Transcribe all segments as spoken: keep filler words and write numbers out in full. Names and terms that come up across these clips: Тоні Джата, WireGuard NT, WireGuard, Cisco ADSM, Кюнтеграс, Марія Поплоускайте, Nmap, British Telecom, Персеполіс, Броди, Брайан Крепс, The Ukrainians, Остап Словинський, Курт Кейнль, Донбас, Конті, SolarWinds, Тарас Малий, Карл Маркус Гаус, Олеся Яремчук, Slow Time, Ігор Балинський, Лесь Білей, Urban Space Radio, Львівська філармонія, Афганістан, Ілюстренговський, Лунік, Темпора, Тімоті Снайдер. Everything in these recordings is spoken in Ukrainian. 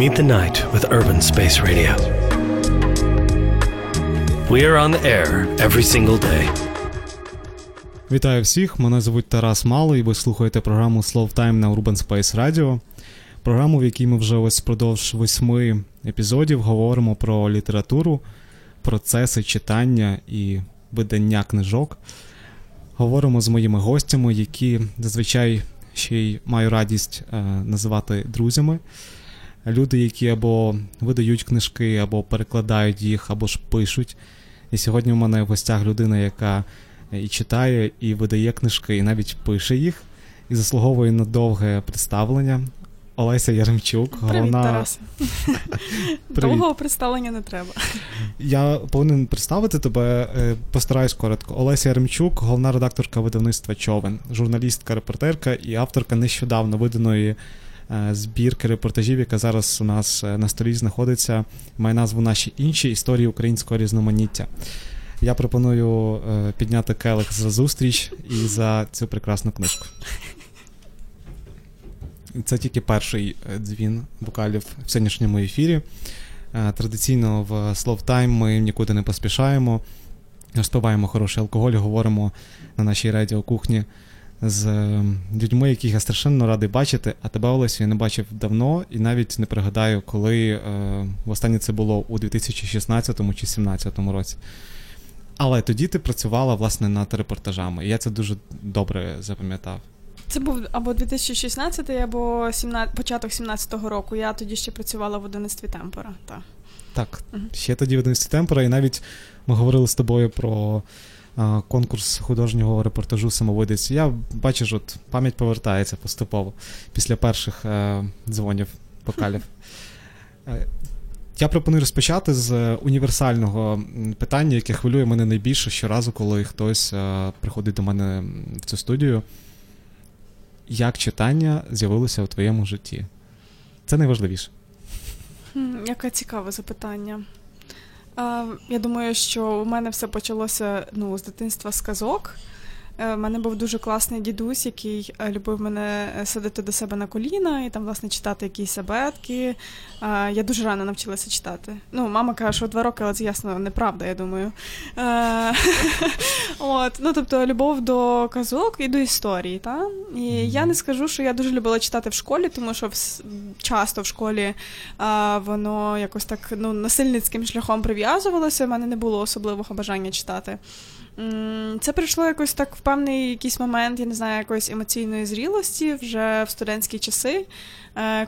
Meet the night with Urban Space Radio. We are on the air every single day. Вітаю всіх, мене звуть Тарас Малий, ви слухаєте програму Slow Time на Urban Space Radio. Програму, в якій ми вже ось впродовж восьми епізодів говоримо про літературу, процеси читання і видання книжок. Говоримо з моїми гостями, які зазвичай ще й маю радість е, називати друзями. Люди, які або видають книжки, або перекладають їх, або ж пишуть. І сьогодні у мене в гостях людина, яка і читає, і видає книжки, і навіть пише їх, і заслуговує на довге представлення. Олеся Яремчук. Привіт, головна... Тарас. Довгого представлення не треба. Я повинен представити тебе, постараюсь коротко. Олеся Яремчук, головна редакторка видавництва «Човен», журналістка, репортерка і авторка нещодавно виданої збірки репортажів, яка зараз у нас на столі знаходиться, має назву «Наші інші. Історії українського різноманіття». Я пропоную підняти келих за зустріч і за цю прекрасну книжку. Це тільки перший дзвін бокалів в сьогоднішньому ефірі. Традиційно в Slow Time ми нікуди не поспішаємо, розпиваємо хороший алкоголь, говоримо на нашій радіокухні з людьми, яких я страшенно радий бачити, а тебе, Олесю, я не бачив давно і навіть не пригадаю, коли востаннє це було у дві тисячі шістнадцятому чи дві тисячі сімнадцятому році. Але тоді ти працювала, власне, над репортажами, і я це дуже добре запам'ятав. Це був або дві тисячі шістнадцятий, або сімнадцятий, початок сімнадцятого року. Я тоді ще працювала в видавництві «Темпора». Так, так угу. Ще тоді в видавництві «Темпора», і навіть ми говорили з тобою про а, конкурс художнього репортажу «Самоводець». Я бачу, що пам'ять повертається поступово після перших а, дзвонів, бокалів. Я пропоную розпочати з універсального питання, яке хвилює мене найбільше щоразу, коли хтось а, приходить до мене в цю студію. Як читання з'явилося у твоєму житті? Це найважливіше. Яке цікаве запитання. Е, я думаю, що у мене все почалося ну, з дитинства з казок. Е, у мене був дуже класний дідусь, який любив мене садити до себе на коліна і там, власне, читати якісь абетки. Е, я дуже рано навчилася читати. Ну, мама каже, що два роки, але це, ясно, неправда, я думаю. Е, От, ну, тобто, любов до казок і до історії, та? І я не скажу, що я дуже любила читати в школі, тому що в... часто в школі а, воно якось так, ну, насильницьким шляхом прив'язувалося, в мене не було особливого бажання читати. Це прийшло якось так в певний якийсь момент, я не знаю, якоїсь емоційної зрілості вже в студентські часи,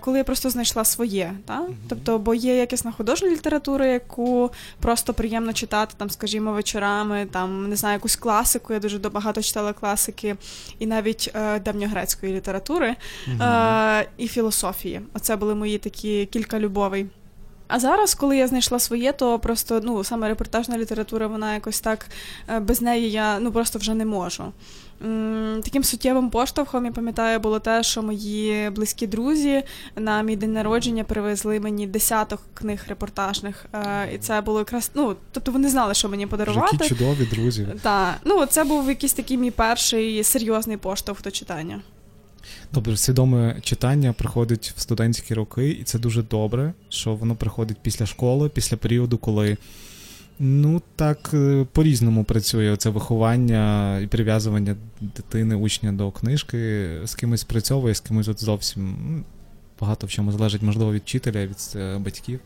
коли я просто знайшла своє, та? Mm-hmm. Тобто, бо є якісна художня література, яку просто приємно читати, там, скажімо, вечорами, там, не знаю, якусь класику, я дуже багато читала класики, і навіть е, давньогрецької літератури, mm-hmm. е, і філософії. Оце були мої такі кілька любовей. А зараз, коли я знайшла своє, то просто, ну, саме репортажна література, вона якось так, без неї я, ну, просто вже не можу. Таким суттєвим поштовхом, я пам'ятаю, було те, що мої близькі друзі на мій день народження привезли мені десяток книг репортажних, і це було якраз, ну, тобто вони знали, що мені подарувати. Які чудові друзі. Так, ну, це був якийсь такий мій перший серйозний поштовх до читання. Добре, свідоме читання приходить в студентські роки, і це дуже добре, що воно приходить після школи, після періоду, коли, ну, так по-різному працює це виховання і прив'язування дитини, учня до книжки, з кимось працьовує, з кимось от зовсім, багато в чому залежить, можливо, від вчителя, від батьків.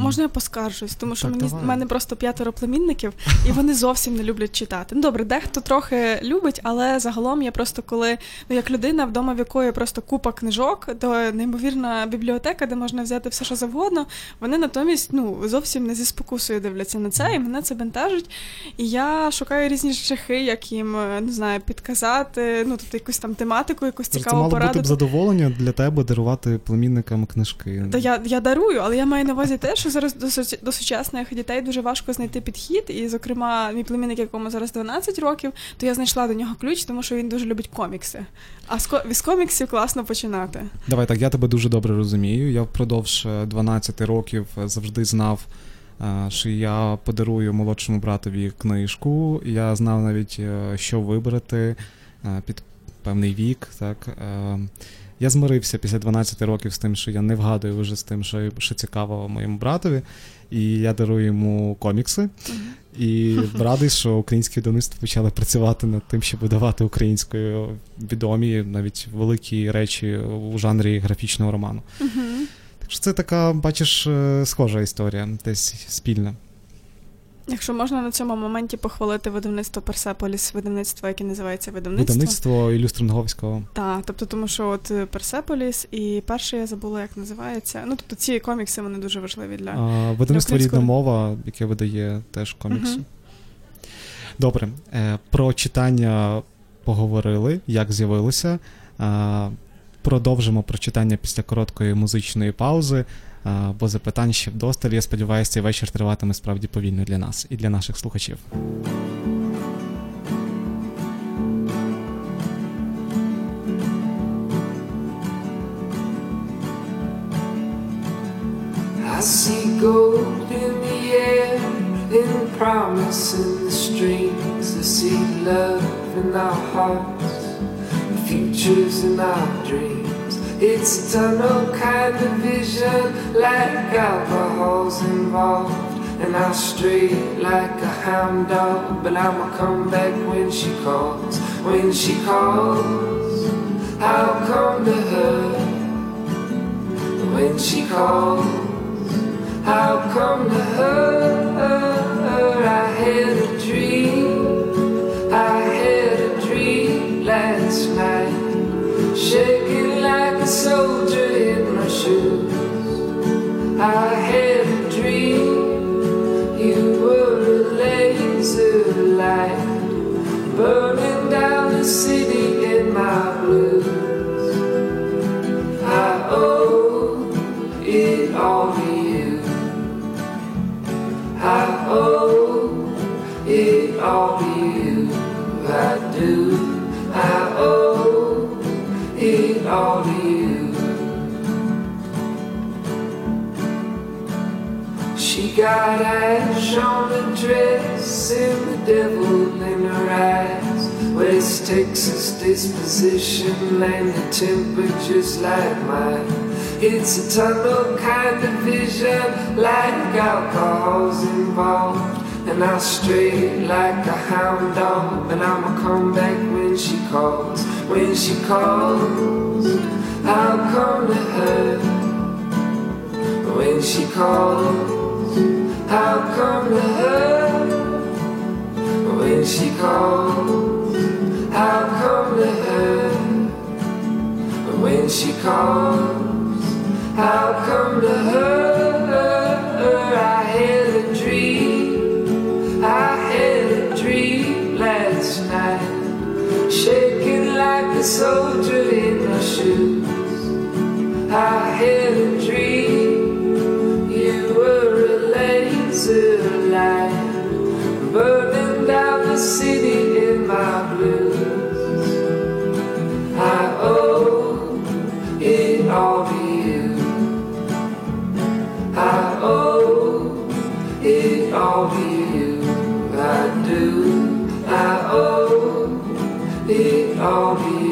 Можна я поскаржусь, тому що в мене просто п'ятеро племінників, і вони зовсім не люблять читати. Ну, добре, дехто трохи любить, але загалом я просто коли, ну, як людина, вдома в якої просто купа книжок, то неймовірна бібліотека, де можна взяти все, що завгодно, вони натомість, ну, зовсім не зі спокусою дивляться на це, і мене це бентежить. І я шукаю різні шляхи, як їм, не знаю, підказати, ну, тобто якусь там тематику, якусь цікаву пораду. Це мало бути б задоволення для тебе дарувати племінникам книжки. Та я, я дарую, але я маю на увазі те, що зараз до сучасних дітей дуже важко знайти підхід, і, зокрема, мій племінник, якому зараз дванадцять років, то я знайшла до нього ключ, тому що він дуже любить комікси. А з коміксів класно починати. Давай так, я тебе дуже добре розумію. Я впродовж дванадцяти років завжди знав, що я подарую молодшому братові книжку. Я знав навіть, що вибрати під певний вік, так. Я змирився після дванадцяти років з тим, що я не вгадую вже з тим, що, що цікаво моєму братові, і я дарую йому комікси. І радий, що українське видавництво почало працювати над тим, щоб видавати українською відомі, навіть великі речі у жанрі графічного роману. Uh-huh. Так що це така, бачиш, схожа історія, десь спільна. Якщо можна на цьому моменті похвалити видавництво «Персеполіс», видавництво, яке називається «Видавництво». Видавництво Ілюстренговського. Так, тобто тому що от «Персеполіс» і перше я забула, як називається. Ну, тобто ці комікси, вони дуже важливі для... А, видавництво для «Рідна мова», яке видає теж комікси. Угу. Добре. Про читання поговорили, як з'явилося. Продовжимо про читання після короткої музичної паузи. Бо запитань ще вдосталь, я сподіваюся, цей вечір триватиме справді повільно для нас і для наших слухачів. I see gold in the air, in promise in the strings. I see love in our hearts, the futures in our dreams. It's a tunnel kind of vision, like alcohol's involved. And I'll stray like a hound dog, but I'ma come back when she calls. When she calls, I'll come to her. When she calls, I'll come to her. I had a dream, I had a dream last night. Shaking like a soldier in my shoes. I had a dream, you were a laser light, burning down the city in my blues. I owe it all to you. I owe it all to you. I do. I owe it all to you. She got ash on her dress and the devil in her eyes. West Texas disposition and the temperature's like mine. It's a tunnel kind of vision, like alcohol's involved. And I'll stray like a hound dog, and I'ma come back when she calls. When she calls, I'll come to her. When she calls, I'll come to her. When she calls, I'll come to her. When she calls, I'll come to her. I had a dream, I had a dream last night. Shaking like a soldier in my shoes. I had a dream, you were a laser light, burning down the city in my blues. I owe it all to you. I owe it all to you. I do. I owe it all to you.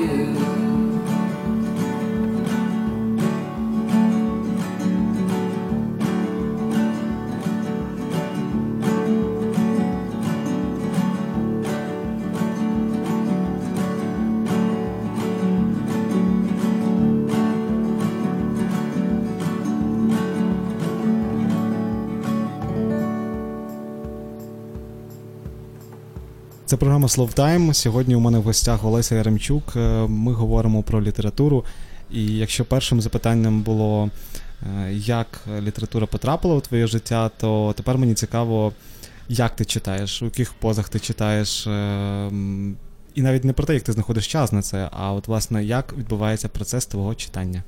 Це програма Slow Time. Сьогодні у мене в гостях Олеся Яремчук. Ми говоримо про літературу. І якщо першим запитанням було, як література потрапила у твоє життя, то тепер мені цікаво, як ти читаєш, у яких позах ти читаєш. І навіть не про те, як ти знаходиш час на це, а от, власне, як відбувається процес твого читання.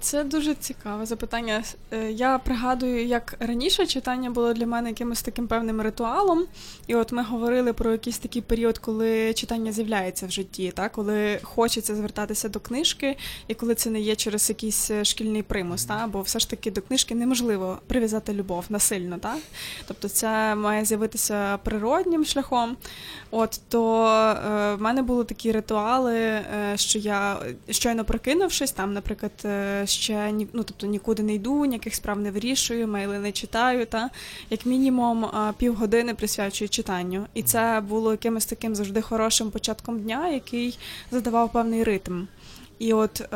Це дуже цікаве запитання. Я пригадую, як раніше читання було для мене якимось таким певним ритуалом. І от ми говорили про якийсь такий період, коли читання з'являється в житті, так? Коли хочеться звертатися до книжки, і коли це не є через якийсь шкільний примус. Так? Бо все ж таки до книжки неможливо прив'язати любов насильно. Так? Тобто це має з'явитися природнім шляхом. От, то е, в мене були такі ритуали, е, що я щойно прокинувшись, там, наприклад, е, ще ну, тобто, нікуди не йду, ніяких справ не вирішую, мейли не читаю, та як мінімум півгодини присвячую читанню. І це було якимось таким завжди хорошим початком дня, який задавав певний ритм. І от е,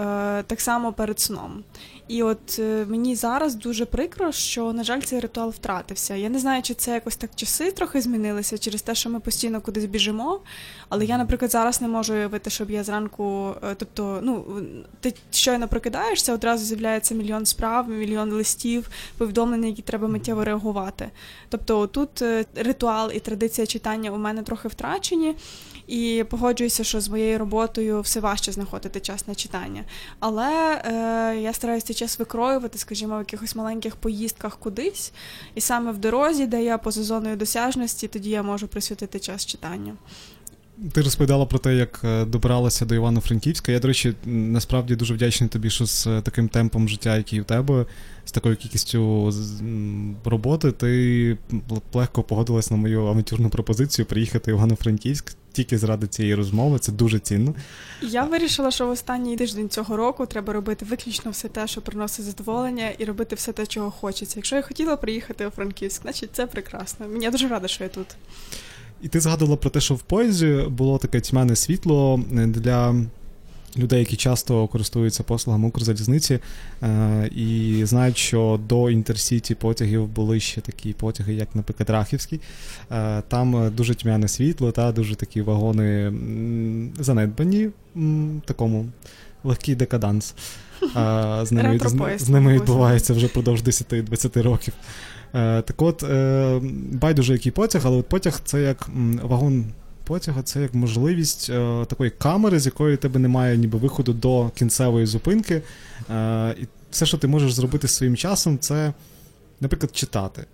так само перед сном. І от е, мені зараз дуже прикро, що, на жаль, цей ритуал втратився. Я не знаю, чи це якось так часи трохи змінилися через те, що ми постійно кудись біжимо, але я, наприклад, зараз не можу уявити, щоб я зранку, е, тобто, ну, ти щойно прокидаєшся, одразу з'являється мільйон справ, мільйон листів, повідомлень, на які треба миттєво реагувати. Тобто тут е, ритуал і традиція читання у мене трохи втрачені, і погоджуюся, що з моєю роботою все важче знаходити час на читання. Але е, я стараюся цей час викроювати, скажімо, в якихось маленьких поїздках кудись. І саме в дорозі, де я поза зоною досяжності, тоді я можу присвятити час читанню. Ти розповідала про те, як добиралася до Івано-Франківська. Я, до речі, насправді дуже вдячний тобі, що з таким темпом життя, який у тебе, з такою кількістю роботи, ти легко погодилась на мою авантюрну пропозицію приїхати в Івано-Франківськ тільки заради цієї розмови. Це дуже цінно. Я вирішила, що в останній тиждень цього року треба робити виключно все те, що приносить задоволення, і робити все те, чого хочеться. Якщо я хотіла приїхати у Франківськ, значить це прекрасно. Я дуже рада, що я тут. І ти згадувала про те, що в поїзді було таке тьмяне світло для людей, які часто користуються послугами Укрзалізниці, і знають, що до Інтерсіті потягів були ще такі потяги, як, наприклад, Рахівський. Там дуже тьмяне світло, та дуже такі вагони занедбані, такому легкий декаданс. З ними, з ними відбувається вже продовж десять-двадцять років. Так от, байдуже який потяг, але от потяг – це як вагон потяга, це як можливість такої камери, з якої тебе немає ніби виходу до кінцевої зупинки. І все, що ти можеш зробити з своїм часом, це, наприклад, читати.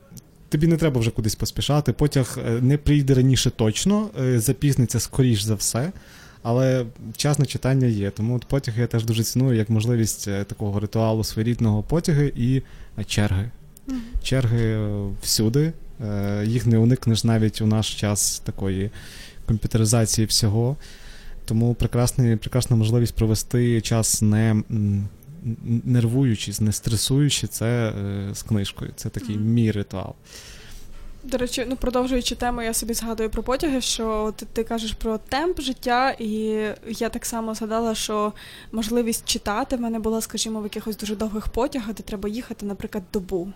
Тобі не треба вже кудись поспішати, потяг не прийде раніше точно, запізниться скоріш за все. Але час на читання є, тому от потяги я теж дуже ціную як можливість такого ритуалу своєрідного. Потяги і черги. Mm-hmm. Черги всюди, їх не уникнеш навіть у наш час такої комп'ютеризації всього. Тому прекрасна, прекрасна можливість провести час не нервуючись, не стресуючи, це з книжкою, це такий mm-hmm. мій ритуал. До речі, ну, продовжуючи тему, я собі згадую про потяги, що ти, ти кажеш про темп життя, і я так само згадала, що можливість читати в мене була, скажімо, в якихось дуже довгих потягах, де треба їхати, наприклад, добу.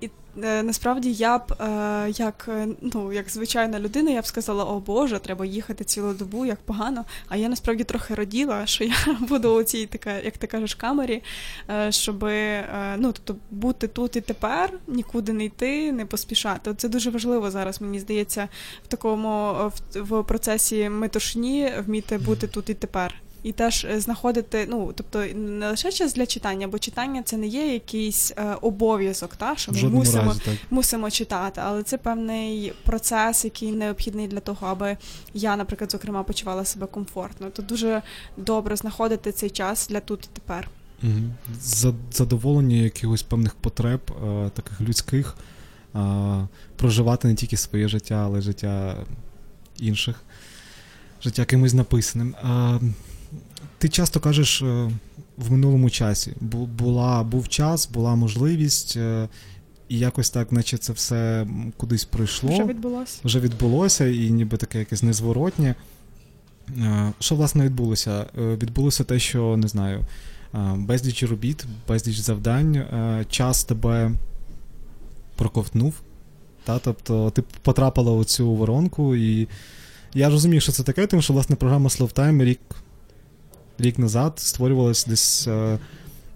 І е, насправді я б, е, як, ну, як звичайна людина, я б сказала, о Боже, треба їхати цілу добу, як погано. А я насправді трохи раділа, що я буду у цій, така, як ти кажеш, камері, е, щоб е, ну, тобто, бути тут і тепер, нікуди не йти, не поспішати. Це дуже важливо зараз, мені здається, в такому в, в процесі метушні вміти бути тут і тепер. І теж знаходити, ну, тобто, не лише час для читання, бо читання це не є якийсь е, обов'язок, та, що ми мусимо, разі, мусимо читати, але це певний процес, який необхідний для того, аби я, наприклад, зокрема, почувала себе комфортно. То дуже добре знаходити цей час для тут і тепер. Угу. Задоволення якихось певних потреб, е, таких людських, е, проживати не тільки своє життя, але й життя інших, життя кимось написаним. Е, Ти часто кажеш в минулому часі, була, був час, була можливість, і якось так, наче це все кудись пройшло. Вже відбулося. Вже відбулося, і ніби таке якесь незворотнє. Що, власне, відбулося? Відбулося те, що, не знаю, безліч робіт, безліч завдань, час тебе проковтнув, та? Тобто ти потрапила у цю воронку, і я розумію, що це таке, тому що, власне, програма Slow Time рік... Рік назад створювалася десь е,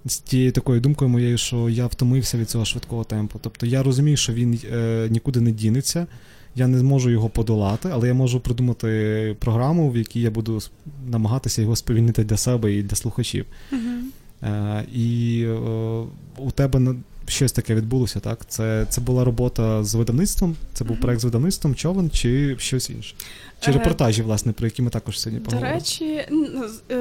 з тією такою думкою моєю, що я втомився від цього швидкого темпу. Тобто я розумію, що він е, нікуди не дінеться, я не зможу його подолати, але я можу придумати програму, в якій я буду намагатися його сповільнити для себе і для слухачів. Угу. І у тебе щось таке відбулося, так? Це, це була робота з видавництвом? Це був проєкт з видавництвом, Човен чи щось інше? Чи репортажі, власне, про які ми також сьогодні поговоримо? До речі,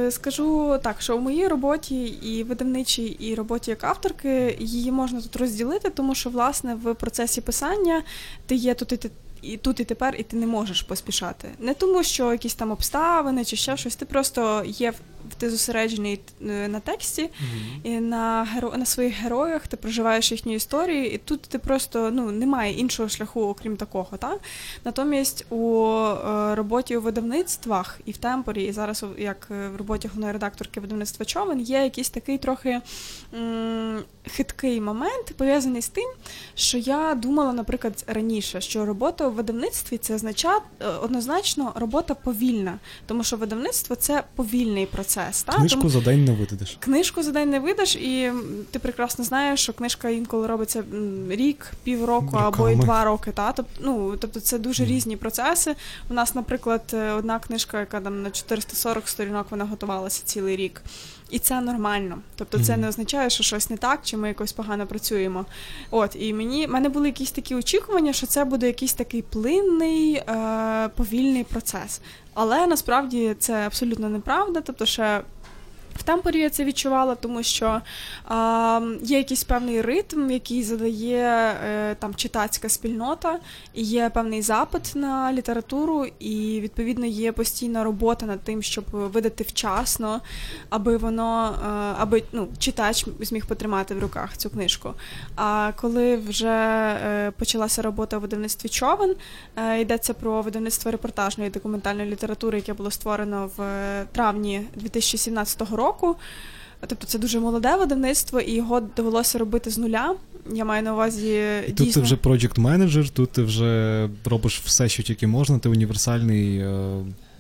скажу так, що в моїй роботі і видавничій, і роботі як авторки її можна тут розділити, тому що, власне, в процесі писання ти є тут і ти І тут, і тепер, і ти не можеш поспішати. Не тому, що якісь там обставини чи ще щось, ти просто є, ти зосереджений на тексті, mm-hmm. і на, геро... на своїх героях, ти проживаєш їхню історію, і тут ти просто, ну, немає іншого шляху, окрім такого, так? Натомість у роботі у видавництвах і в Темпорі, і зараз як в роботі головної редакторки видавництва Човен, є якийсь такий трохи м- хиткий момент, пов'язаний з тим, що я думала, наприклад, раніше, що робота в видавництві це означає однозначно робота повільна, тому що видавництво це повільний процес. Та? Книжку тому... за день не видадеш. Книжку за день не видаш, і ти прекрасно знаєш, що книжка інколи робиться рік, півроку Руками. або і два роки. Та? Тобто, ну, тобто це дуже mm. різні процеси. У нас, наприклад, одна книжка, яка там на чотириста сорок сторінок вона готувалася цілий рік. І це нормально. Тобто це mm. не означає, що щось не так, чи ми якось погано працюємо. От, і мені, в мене були якісь такі очікування, що це буде якийсь такий плинний, е, повільний процес. Але насправді це абсолютно неправда, тобто ще в Темпорі я це відчувала, тому що е, є якийсь певний ритм, який задає е, там читацька спільнота, і є певний запит на літературу, і відповідно є постійна робота над тим, щоб видати вчасно, аби воно, е, аби ну, читач зміг потримати в руках цю книжку. А коли вже е, почалася робота у видавництві Човен, е, йдеться про видавництво репортажної і документальної літератури, яке було створено в травні дві тисячі сімнадцятого року. Року. Тобто це дуже молоде видавництво, і його довелося робити з нуля. Я маю на увазі і тут дійсно... ти вже проджект-менеджер, тут ти вже робиш все, що тільки можна, ти універсальний...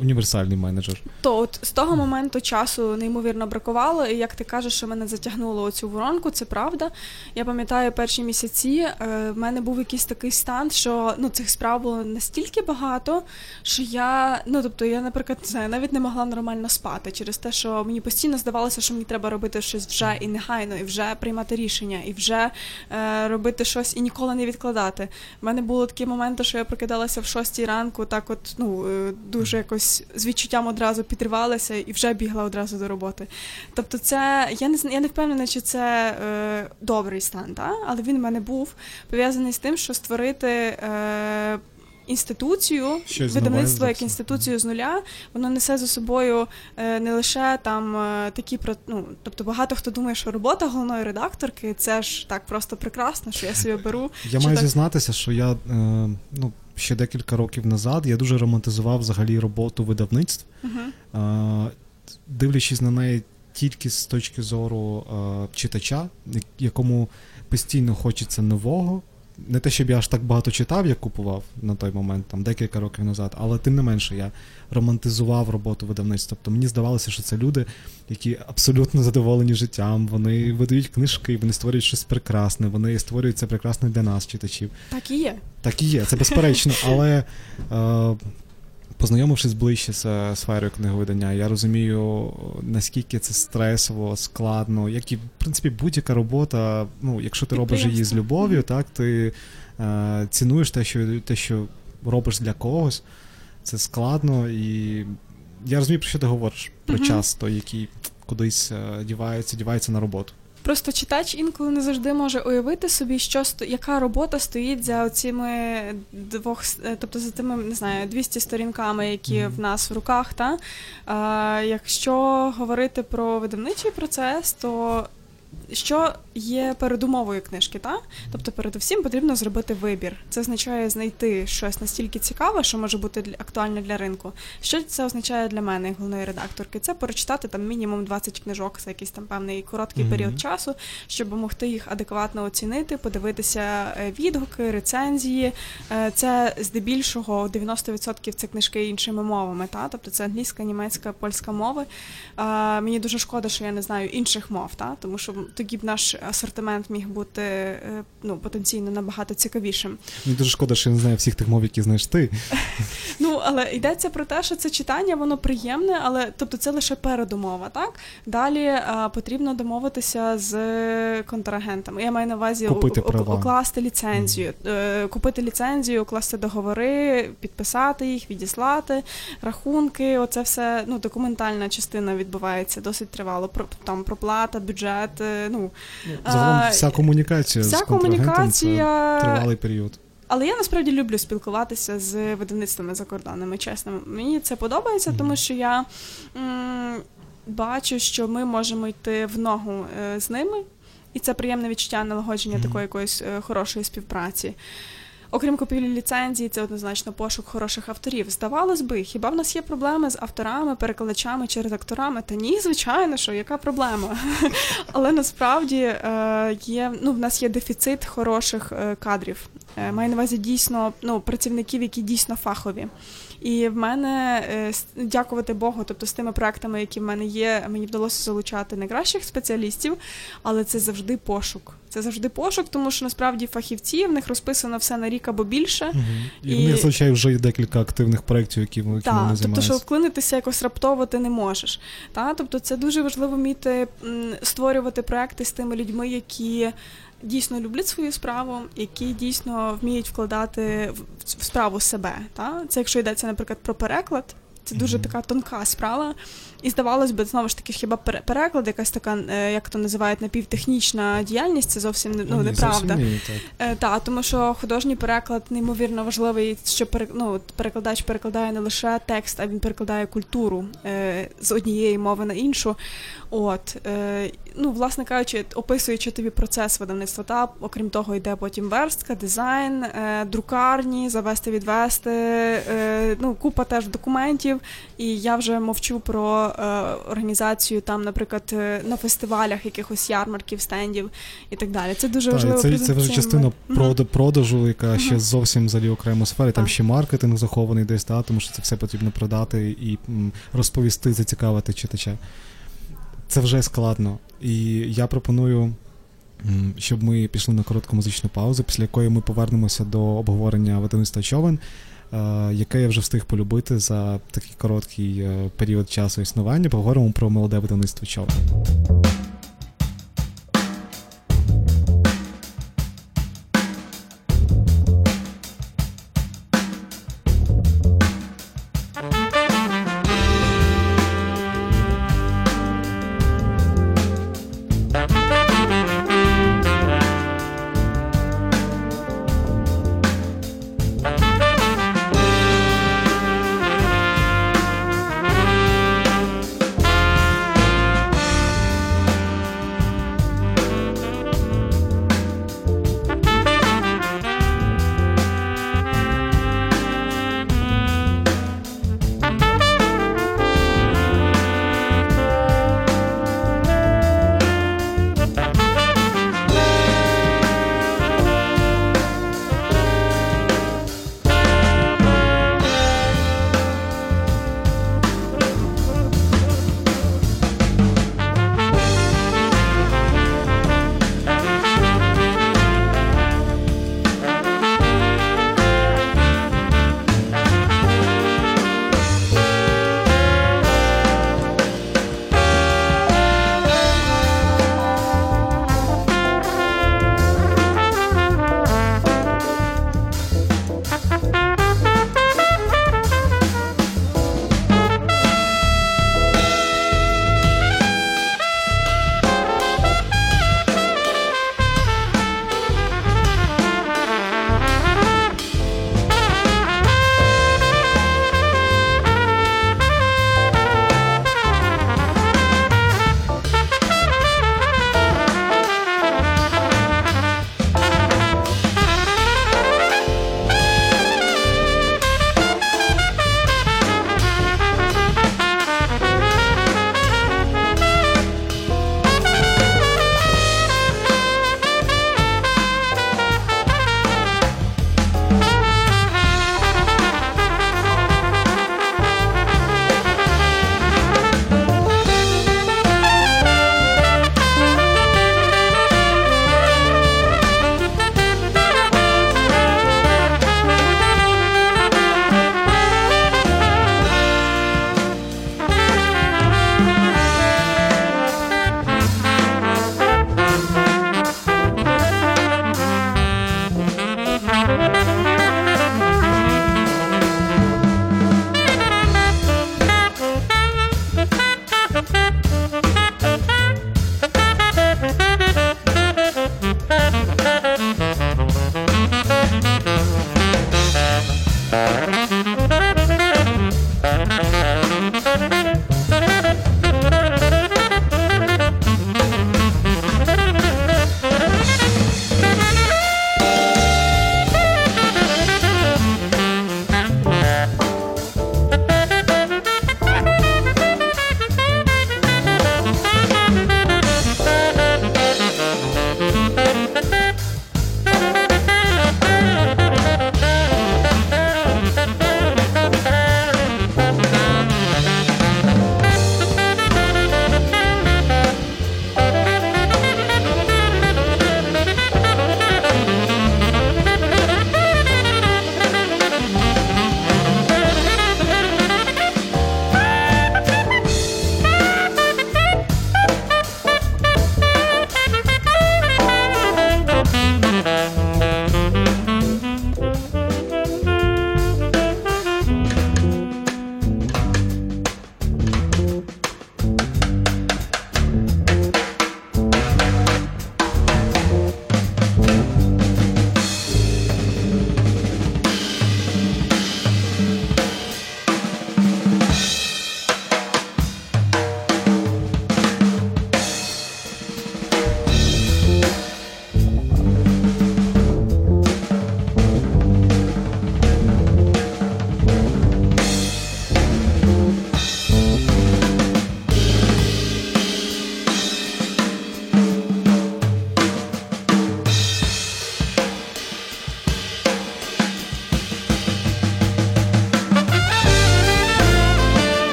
універсальний менеджер. То от з того моменту часу неймовірно бракувало, і як ти кажеш, що мене затягнуло оцю воронку, це правда. Я пам'ятаю перші місяці, е, в мене був якийсь такий стан, що ну, цих справ було настільки багато, що я, ну тобто я, наприклад, не знаю, навіть не могла нормально спати через те, що мені постійно здавалося, що мені треба робити щось вже і негайно, і вже приймати рішення, і вже е, робити щось і ніколи не відкладати. В мене були такі моменти, що я прокидалася в шостій ранку, так от, ну, е, дуже якось з відчуттям одразу підривалася і вже бігла одразу до роботи. Тобто це, я не, я не впевнена, чи це е, добрий стан, та? Але він в мене був пов'язаний з тим, що створити е, інституцію, щось видавництво як інституцію з нуля, воно несе за собою е, не лише там е, такі, про, ну, тобто багато хто думає, що робота головної редакторки, це ж так просто прекрасно, що я собі беру. Я маю так... зізнатися, що я, е, ну, ще декілька років назад я дуже романтизував взагалі роботу видавництв, uh-huh. дивлячись на неї тільки з точки зору читача, якому постійно хочеться нового. Не те, щоб я аж так багато читав, як купував на той момент, там декілька років назад, але тим не менше я романтизував роботу видавництва. Тобто мені здавалося, що це люди, які абсолютно задоволені життям, вони видають книжки, вони створюють щось прекрасне, вони створюють це прекрасне для нас, читачів. Так і є. Так і є, це безперечно, але е, познайомившись ближче з сферою книговидання, я розумію, наскільки це стресово, складно, як і, в принципі, будь-яка робота, ну, якщо ти робиш її з любов'ю, так, ти е, цінуєш те що, те, що робиш для когось, це складно, і я розумію, про що ти говориш, про mm-hmm. час, той, який кудись дівається, дівається на роботу. Просто читач інколи не завжди може уявити собі, що яка робота стоїть за оціми двох, тобто за тими, не знаю, двістю сторінками, які mm-hmm. в нас в руках. Та а, якщо говорити про видавничий процес, то що є передумовою книжки, так? Тобто передусім потрібно зробити вибір. Це означає знайти щось настільки цікаве, що може бути актуальне для ринку. Що це означає для мене, як головної редакторки? Це прочитати там мінімум двадцять книжок за якийсь там певний короткий mm-hmm. період часу, щоб могти їх адекватно оцінити, подивитися відгуки, рецензії. Це здебільшого дев'яносто відсотків це книжки іншими мовами, так? Тобто це англійська, німецька, польська мови. Мені дуже шкода, що я не знаю інших мов, так? Тому що тоді б наш асортимент міг бути, ну, потенційно набагато цікавішим. Мені дуже шкода, що я не знаю всіх тих мов, які знаєш ти. Ну, але йдеться про те, що це читання, воно приємне, але, тобто, це лише передумова, так? Далі а, потрібно домовитися з контрагентами. Я маю на увазі укласти ліцензію. Mm. Купити ліцензію, укласти договори, підписати їх, відіслати, рахунки. Оце все, ну, документальна частина відбувається досить тривало. Про, там проплата, бюджет, ну... Загалом а, вся комунікація вся з контрагентом комунікація... це тривалий період. Але я насправді люблю спілкуватися з видавництвами закордонними, чесно. Мені це подобається, mm. тому що я м- бачу, що ми можемо йти в ногу е- з ними, і це приємне відчуття налагодження mm. такої якоїсь е- хорошої співпраці. Окрім купівлі ліцензії, це однозначно пошук хороших авторів. Здавалось би, хіба в нас є проблеми з авторами, перекладачами чи редакторами? Та ні, звичайно, що, яка проблема? Але насправді є, ну, в нас є дефіцит хороших кадрів. Маю на увазі дійсно, ну, працівників, які дійсно фахові. І в мене, дякувати Богу, тобто з тими проектами, які в мене є, мені вдалося залучати найкращих спеціалістів, але це завжди пошук. Це завжди пошук, тому що насправді фахівці, в них розписано все на рік або більше. Угу. І, і в них, звичайно, вже є декілька активних проєктів, які вони займаються. Так, тобто, що вклинитися якось раптово ти не можеш. Та? Тобто це дуже важливо вміти створювати проекти з тими людьми, які дійсно люблять свою справу, які дійсно вміють вкладати в справу себе. Та? Це якщо йдеться, наприклад, про переклад, це дуже mm-hmm. така тонка справа. І, здавалось би, знову ж таки, хіба переклад, якась така, як то називають, напівтехнічна діяльність, це зовсім, ну, не, неправда. Зовсім не, так, тому що художній переклад неймовірно важливий, що перек... ну, перекладач перекладає не лише текст, а він перекладає культуру з однієї мови на іншу. От, ну, власне кажучи, описуючи тобі процес видавництва, та, окрім того, йде потім верстка, дизайн, друкарні, завести-відвести, ну, купа теж документів, і я вже мовчу про організацію там, наприклад, на фестивалях якихось ярмарків, стендів і так далі. Це дуже так, важливо. Це, це вже частина uh-huh. продажу, яка uh-huh. ще зовсім взагалі окрема сфера. Uh-huh. Там ще маркетинг захований десь, та, тому що це все потрібно продати і розповісти, зацікавити читача. Це вже складно. І я пропоную, щоб ми пішли на коротку музичну паузу, після якої ми повернемося до обговорення видавництва «Човен», яке я вже встиг полюбити за такий короткий період часу існування. Поговоримо про молоде видавництво «Човен».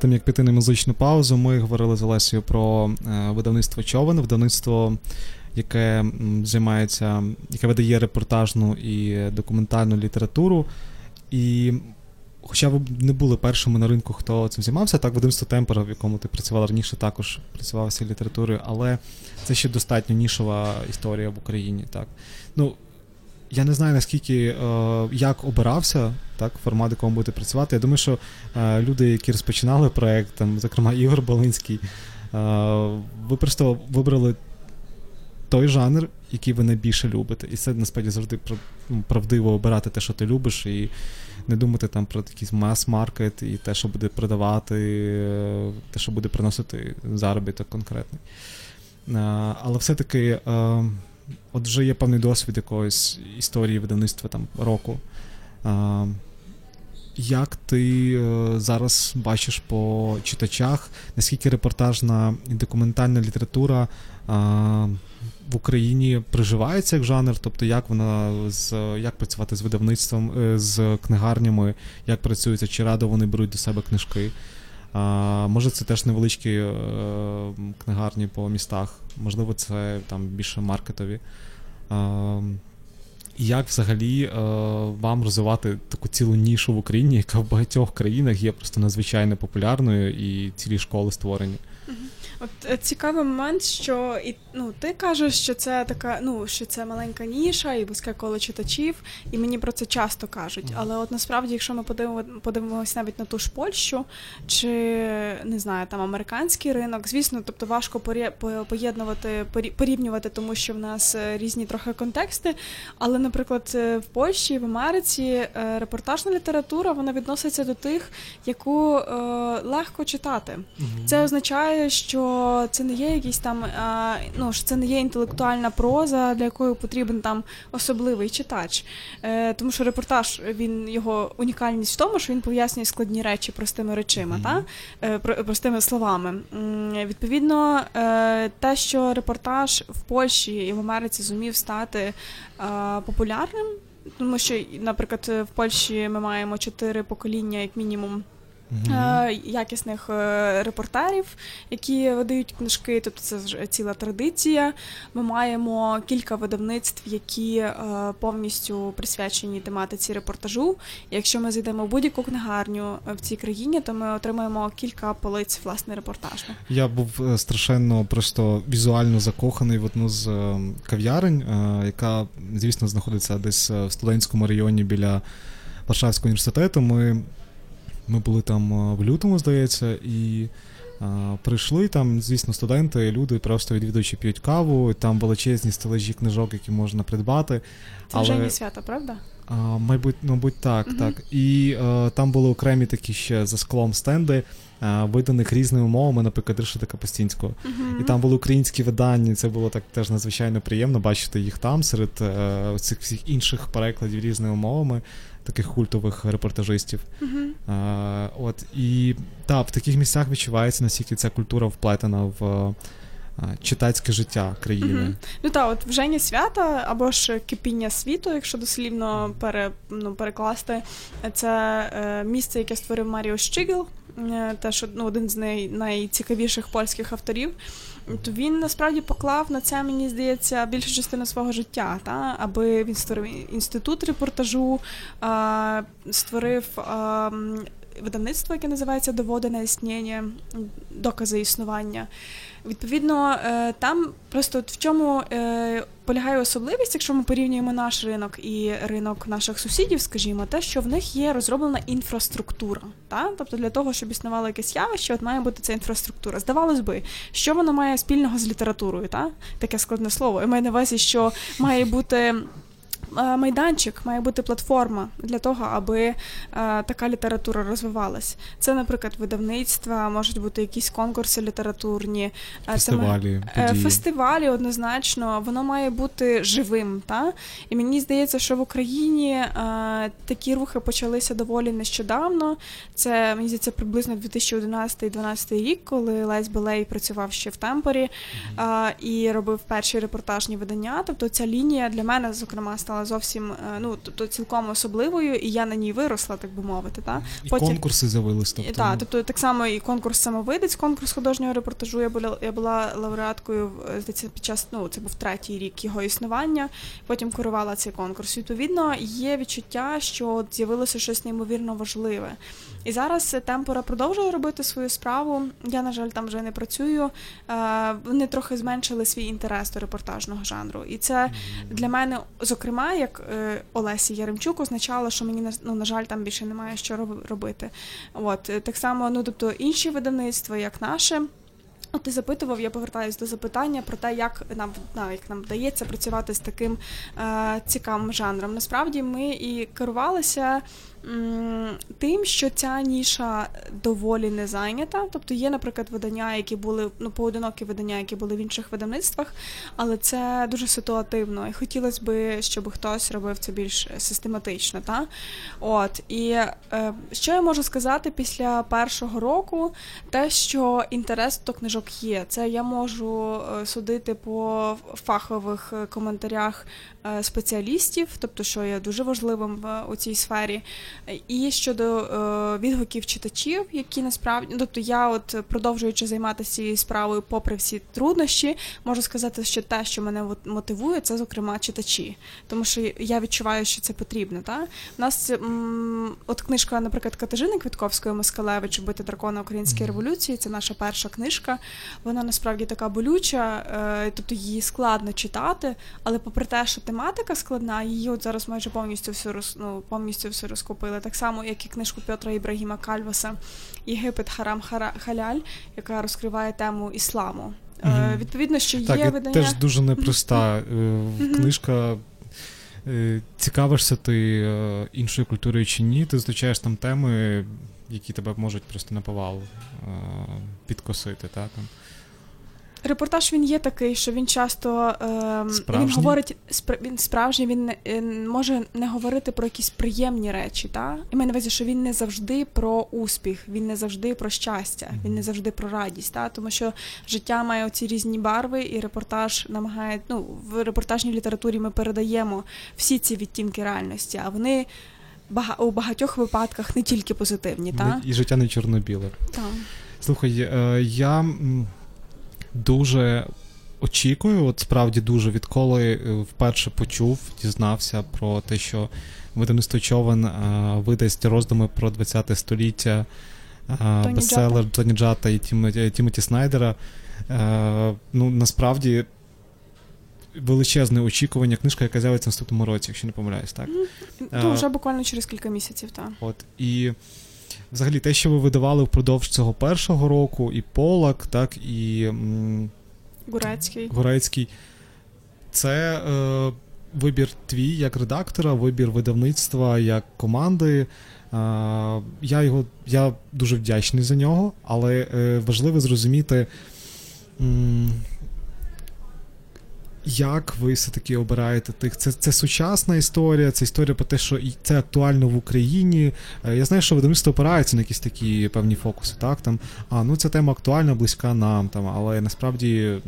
перед тим, як піти на музичну паузу, ми говорили з Олесею про видавництво «Човен», видавництво, яке займається, яке видає репортажну і документальну літературу. І хоча ви не були першими на ринку, хто цим займався, так, видавництво «Темпора», в якому ти працювала раніше, також працювалася літературою, але це ще достатньо нішова історія в Україні, так. Ну, я не знаю, наскільки, як обирався, так, формат, якому будете працювати. Я думаю, що люди, які розпочинали проєкт, там, зокрема, Ігор Балинський, ви просто вибрали той жанр, який ви найбільше любите. І це, насправді, завжди правдиво обирати те, що ти любиш, і не думати там про якийсь мас-маркет, і те, що буде продавати, те, що буде приносити заробіток конкретний. Але все-таки... От вже є певний досвід якоїсь історії видавництва там, року. А, як ти е, зараз бачиш по читачах, наскільки репортажна і документальна література е, в Україні приживається як жанр? Тобто як вона з як працювати з видавництвом, е, з книгарнями, як працюється, чи радо вони беруть до себе книжки? А, може це теж невеличкі е, книгарні по містах, можливо це там більше маркетові. А, і як взагалі е, вам розвивати таку цілу нішу в Україні, яка в багатьох країнах є просто надзвичайно популярною і цілі школи створені? От цікавий момент, що і ну ти кажеш, що це така, ну що це маленька ніша і вузьке коло читачів, і мені про це часто кажуть. Але от насправді, якщо ми подивимо, подивимось навіть на ту ж Польщу, чи не знаю, там американський ринок, звісно, тобто важко поєднувати, порівнювати, тому що в нас різні трохи контексти. Але, наприклад, в Польщі, в Америці репортажна література вона відноситься до тих, яку е, легко читати. Це означає, що це не є якісь там, ну, це не є інтелектуальна проза, для якої потрібен там особливий читач. Тому що репортаж, він, його унікальність в тому, що він пояснює складні речі простими речима, mm-hmm. та? Простими словами. Відповідно, те, що репортаж в Польщі і в Америці зумів стати популярним, тому що, наприклад, в Польщі ми маємо чотири покоління, як мінімум, Mm-hmm. якісних репортерів, які видають книжки, тобто це ж ціла традиція. Ми маємо кілька видавництв, які повністю присвячені тематиці репортажу. Якщо ми зайдемо в будь-яку книгарню в цій країні, то ми отримаємо кілька полиць, власне, репортажу. Я був страшенно просто візуально закоханий в одну з кав'ярень, яка, звісно, знаходиться десь в студентському районі біля Варшавського університету. Ми Ми були там в лютому, здається, і а, прийшли там, звісно, студенти, люди, просто відвідувачі п'ють каву, там величезні стелажі книжок, які можна придбати. Це але... вже не свято, правда? А, мабуть, мабуть, так, угу. так. І а, там були окремі такі ще за склом стенди, а, виданих різними мовами, наприклад, Ришата Капустінського. Угу. І там були українські видання, це було так теж надзвичайно приємно бачити їх там, серед а, цих всіх інших перекладів різними мовами. Таких культових репортажистів. Uh-huh. А, от, і та, в таких місцях відчувається, наскільки ця культура вплетена в а, читацьке життя країни. Uh-huh. Ну так, от «Вження свята» або ж «Кипіння світу», якщо дослівно пере, ну, перекласти, це е, місце, яке створив Маріо Щігл, е, теж ну, один з най, найцікавіших польських авторів. То він, насправді, поклав на це, мені здається, більшу частину свого життя, та? Аби він створив інститут репортажу, а, створив а, видавництво, яке називається «Доводи на існення», «Докази існування». Відповідно, там просто в чому полягає особливість, якщо ми порівнюємо наш ринок і ринок наших сусідів, скажімо, те, що в них є розроблена інфраструктура. Та? Тобто для того, щоб існувало якесь явище, от має бути ця інфраструктура. Здавалось би, що вона має спільного з літературою? Та? Таке складне слово. Я маю на увазі, що має бути... майданчик, має бути платформа для того, аби е, така література розвивалась. Це, наприклад, видавництва, можуть бути якісь конкурси літературні. Фестивалі. Це, е, фестивалі, однозначно. Воно має бути живим. Та? І мені здається, що в Україні е, такі рухи почалися доволі нещодавно. Це, мені здається, приблизно дві тисячі одинадцятий - дванадцятий рік, коли Лесь Білей працював ще в «Темпорі», mm-hmm. е, і робив перші репортажні видання. Тобто ця лінія для мене, зокрема, стала стала зовсім, ну, тобто цілком особливою, і я на ній виросла, так би мовити. Та? І потім... конкурси з'явились. Тобто... Так, тобто так само і конкурс «Самовидець», конкурс художнього репортажу. Я була, я була лауреаткою, здається, під час, ну, це був третій рік його існування, потім курувала цей конкурс. Відповідно, є відчуття, що з'явилося щось неймовірно важливе. І зараз «Темпора» продовжує робити свою справу. Я, на жаль, там вже не працюю. Вони трохи зменшили свій інтерес до репортажного жанру. І це для мене, зокрема, як Олесі Яремчук, означало, що мені, ну, на жаль, там більше немає що робити. От. Так само, ну, тобто, інші видавництва, як наше. От ти запитував, я повертаюся до запитання про те, як нам, як нам вдається працювати з таким е, цікавим жанром. Насправді ми і керувалися тим, що ця ніша доволі не зайнята. Тобто є, наприклад, видання, які були, ну, поодинокі видання, які були в інших видавництвах, але це дуже ситуативно. І хотілося б, щоб хтось робив це більш систематично. Та? От. І е, що я можу сказати після першого року? Те, що інтерес до книжок є. Це я можу судити по фахових коментарях спеціалістів, тобто, що є дуже важливим у цій сфері. І щодо е, відгуків читачів, які насправді, тобто я от продовжуючи займатися цією справою попри всі труднощі, можу сказати, що те, що мене от мотивує, це, зокрема, читачі. Тому що я відчуваю, що це потрібно. Та? У нас м- от книжка, наприклад, Катерини Квітковської Москалевич «Бити дракона української революції», це наша перша книжка, вона насправді така болюча, е, тобто її складно читати, але попри те, що тематика складна, її от зараз майже повністю всю, ну, повністю всю розкладають. Купили. Так само, як і книжку Петра Ібрагіма Кальваса «Єгипет. Харам. Халяль», яка розкриває тему ісламу. Mm-hmm. Е, відповідно, що є так, видання... Так, теж дуже непроста mm-hmm. книжка. Е, цікавишся ти е, іншою культурою чи ні, ти зустрічаєш там теми, які тебе можуть просто на повал е, підкосити, так? Репортаж, він є такий, що він часто е, він говорить, спр, він справжній, він е, може не говорити про якісь приємні речі, та? І маю на увазі, що він не завжди про успіх, він не завжди про щастя, він не завжди про радість, та? Тому що життя має оці різні барви, і репортаж намагає, ну, в репортажній літературі ми передаємо всі ці відтінки реальності, а вони бага, у багатьох випадках не тільки позитивні, та? І життя не чорно-біле. Так. Слухай, е, я... дуже очікую, от справді дуже, відколи вперше почув, дізнався про те, що видавництво «Човен» а, видасть «Роздуми про двадцяте століття», а, бестселер Тоні Джата і Тімоті, Тімоті Снайдера. А, ну, насправді, величезне очікування, книжка, яка з'явиться в наступному році, якщо не помиляюсь, так? Mm, то вже буквально через кілька місяців, так. От, і... Взагалі, те, що ви видавали впродовж цього першого року, і Полак, так, і м- Горецький. Горецький. Це е- вибір твій як редактора, вибір видавництва як команди. Е- я, його, я дуже вдячний за нього, але е- важливо зрозуміти, м- як ви все-таки обираєте тих? Це, це сучасна історія, це історія про те, що це актуально в Україні. Я знаю, що видавництво опирається на якісь такі певні фокуси, так? Там, а, ну, ця тема актуальна, близька нам, там, але насправді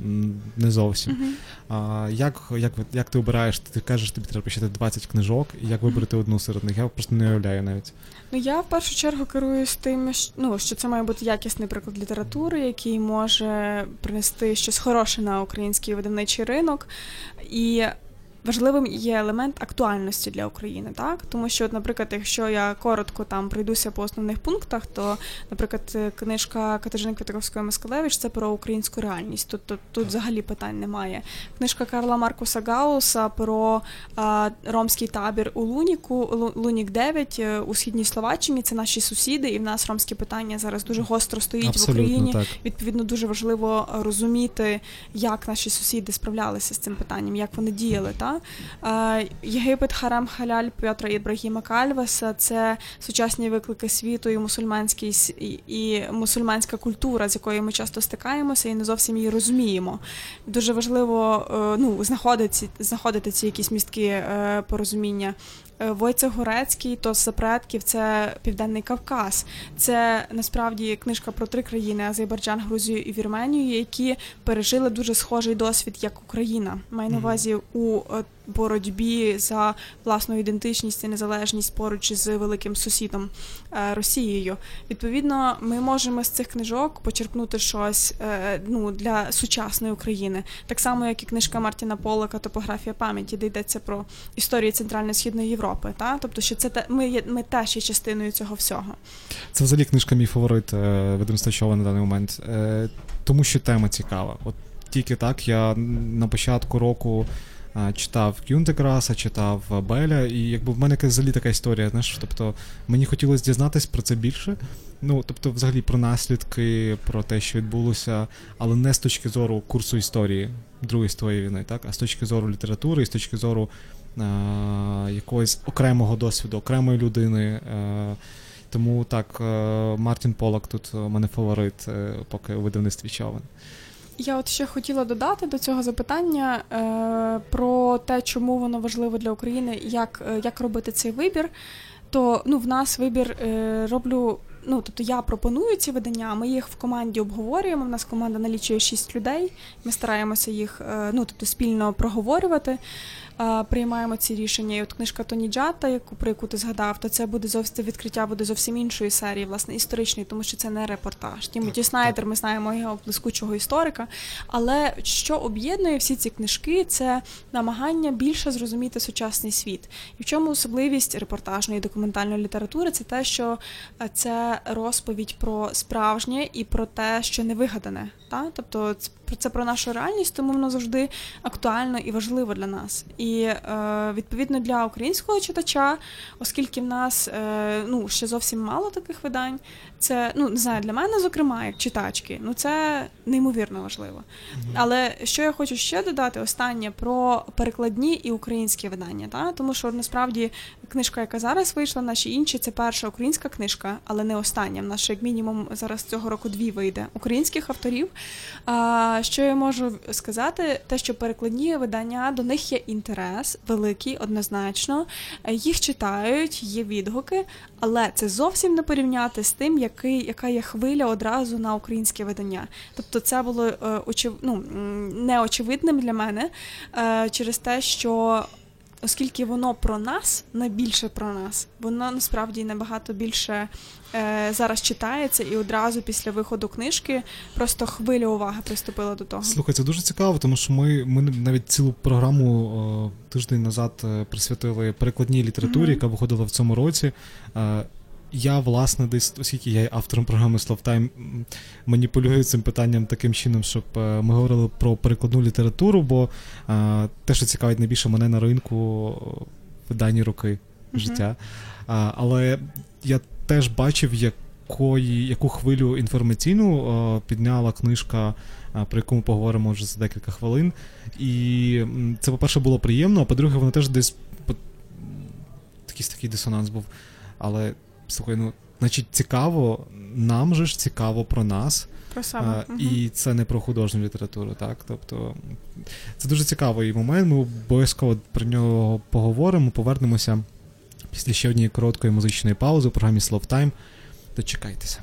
не зовсім. Mm-hmm. А, як, як, як ти обираєш? Ти кажеш, тобі треба прочитати двадцять книжок, і як вибрати mm-hmm. одну серед них? Я просто не уявляю навіть. Ну, я в першу чергу керуюсь тим, що, ну, що це має бути якісний приклад літератури, який може принести щось хороше на український видавничий ринок. І важливим є елемент актуальності для України, так? Тому що, от, наприклад, якщо я коротко там пройдуся по основних пунктах, то, наприклад, книжка Катерини Квітковської Москалевич – це про українську реальність, тут, тут, тут взагалі питань немає. Книжка Карла Маркуса Гауса про а, ромський табір у Луніку, Лунік дев'ять у Східній Словаччині, це наші сусіди, і в нас ромські питання зараз дуже гостро стоїть. Абсолютно, в Україні. Так. Відповідно, дуже важливо розуміти, як наші сусіди справлялися з цим питанням, як вони діяли, так? «Єгипет. Харам. Халяль» Петра Ібрагіма Кальваса – це сучасні виклики світу і, і мусульманська культура, з якою ми часто стикаємося і не зовсім її розуміємо. Дуже важливо, ну, знаходити, знаходити ці якісь містки порозуміння. Войцех Горецький, то за предків, це Південний Кавказ. Це насправді книжка про три країни – Азербайджан, Грузію і Вірменію, які пережили дуже схожий досвід, як Україна. Маю на увазі у боротьбі за власну ідентичність і незалежність поруч з великим сусідом Росією. Відповідно, ми можемо з цих книжок почерпнути щось ну, для сучасної України. Так само, як і книжка Мартіна Полака «Топографія пам'яті», де йдеться про історію Центрально-Східної Європи. Та? Тобто, що це те, ми, ми теж є частиною цього всього. Це взагалі книжка мій фаворит видавництва Човен на даний момент, тому що тема цікава. От тільки так я на початку року читав Кюнтеграса, читав Беля, і якби в мене взагалі така історія, знаєш, тобто мені хотілося дізнатись про це більше, ну, тобто взагалі про наслідки, про те, що відбулося, але не з точки зору курсу історії Другої світової війни, так, а з точки зору літератури, з точки зору а, якогось окремого досвіду, окремої людини, а, тому так, а, Мартін Полак тут у мене фаворит, а, поки у видавництві Човен. Я от ще хотіла додати до цього запитання е, про те, чому воно важливо для України, як, як робити цей вибір. То ну, в нас вибір е, роблю, ну, тобто я пропоную ці видання, ми їх в команді обговорюємо, в нас команда налічує шість людей, ми стараємося їх е, ну, тобто спільно проговорювати, е, приймаємо ці рішення. І от книжка Тоні Джата, яку, про яку ти згадав, то це буде зовсім, відкриття буде зовсім іншої серії, власне, історичної, тому що це не репортаж. Тімоті Снайдер, ми знаємо його блискучого історика, але що об'єднує всі ці книжки, це намагання більше зрозуміти сучасний світ. І в чому особливість репортажної документальної літератури, це те, що це розповідь про справжнє і про те, що не вигадане. Та? Тобто це про нашу реальність, тому воно завжди актуально і важливо для нас. І е, відповідно для українського читача, оскільки в нас е, ну, ще зовсім мало таких видань, це, ну, не знаю, для мене, зокрема, як читачки, ну, це неймовірно важливо. Mm-hmm. Але що я хочу ще додати, останнє, про перекладні і українські видання. Та? Тому що, насправді, книжка, яка зараз вийшла, наші інші, це перша українська книжка, але не остання. В нас ще, як мінімум, зараз цього року дві вийде українських авторів. А, що я можу сказати? Те, що перекладні видання, до них є інтерес великий, однозначно. Їх читають, є відгуки, але це зовсім не порівняти з тим, який, яка є хвиля одразу на українське видання. Тобто це було е, очев... ну, неочевидним для мене е, через те, що оскільки воно про нас, найбільше про нас, воно насправді набагато більше е, зараз читається, і одразу після виходу книжки просто хвиля уваги приступила до того. Слухай, це дуже цікаво, тому що ми, ми навіть цілу програму о, тиждень назад присвятили перекладній літературі, mm-hmm. яка виходила в цьому році. Е, Я, власне, десь, оскільки я є автором програми Slow Time, маніпулюю цим питанням таким чином, щоб ми говорили про перекладну літературу, бо а, те, що цікавить найбільше мене на ринку в дані роки життя. А, але я теж бачив, якої, яку хвилю інформаційну а, підняла книжка, а, про яку ми поговоримо вже за декілька хвилин. І це, по-перше, було приємно, а по-друге, воно теж десь по... такий, такий дисонанс був. Але слухай, ну, значить, цікаво, нам же ж цікаво про нас, про саме. А, угу. І це не про художню літературу, так, тобто це дуже цікавий момент, ми обов'язково про нього поговоримо, повернемося після ще однієї короткої музичної паузи у програмі Slow Time, дочекайтеся.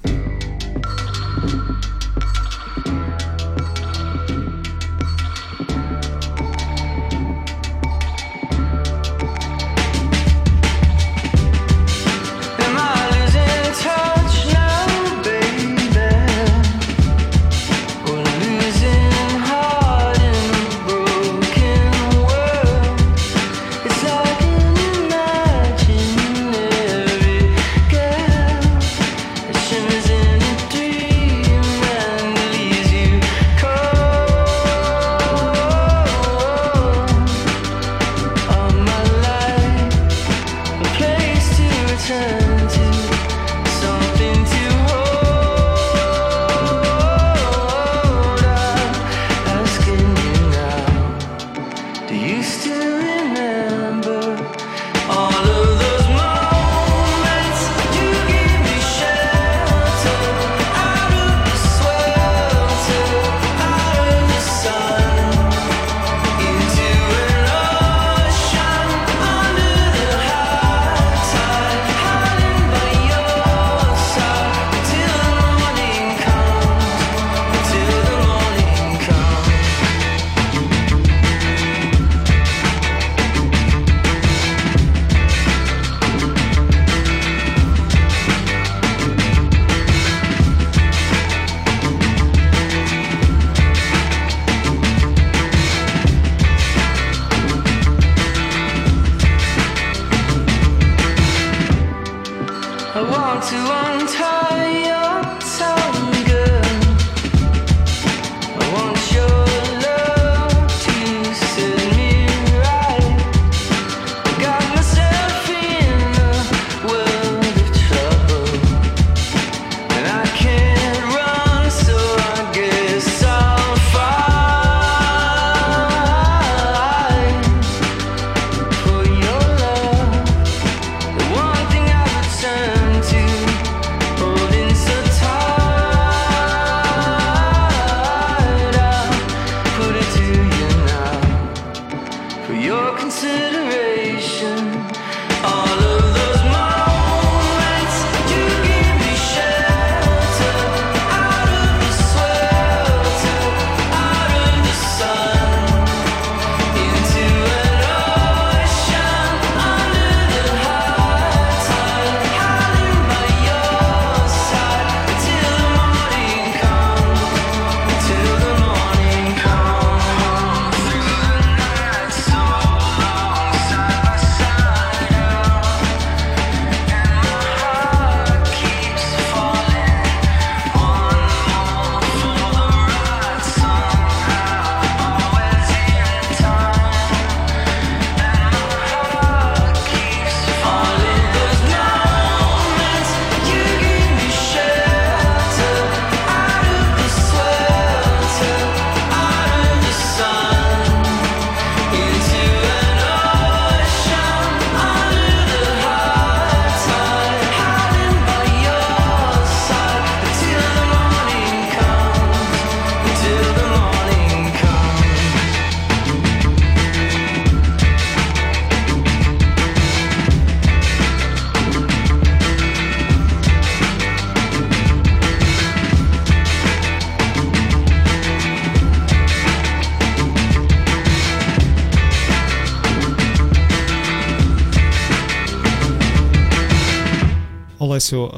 Олесю,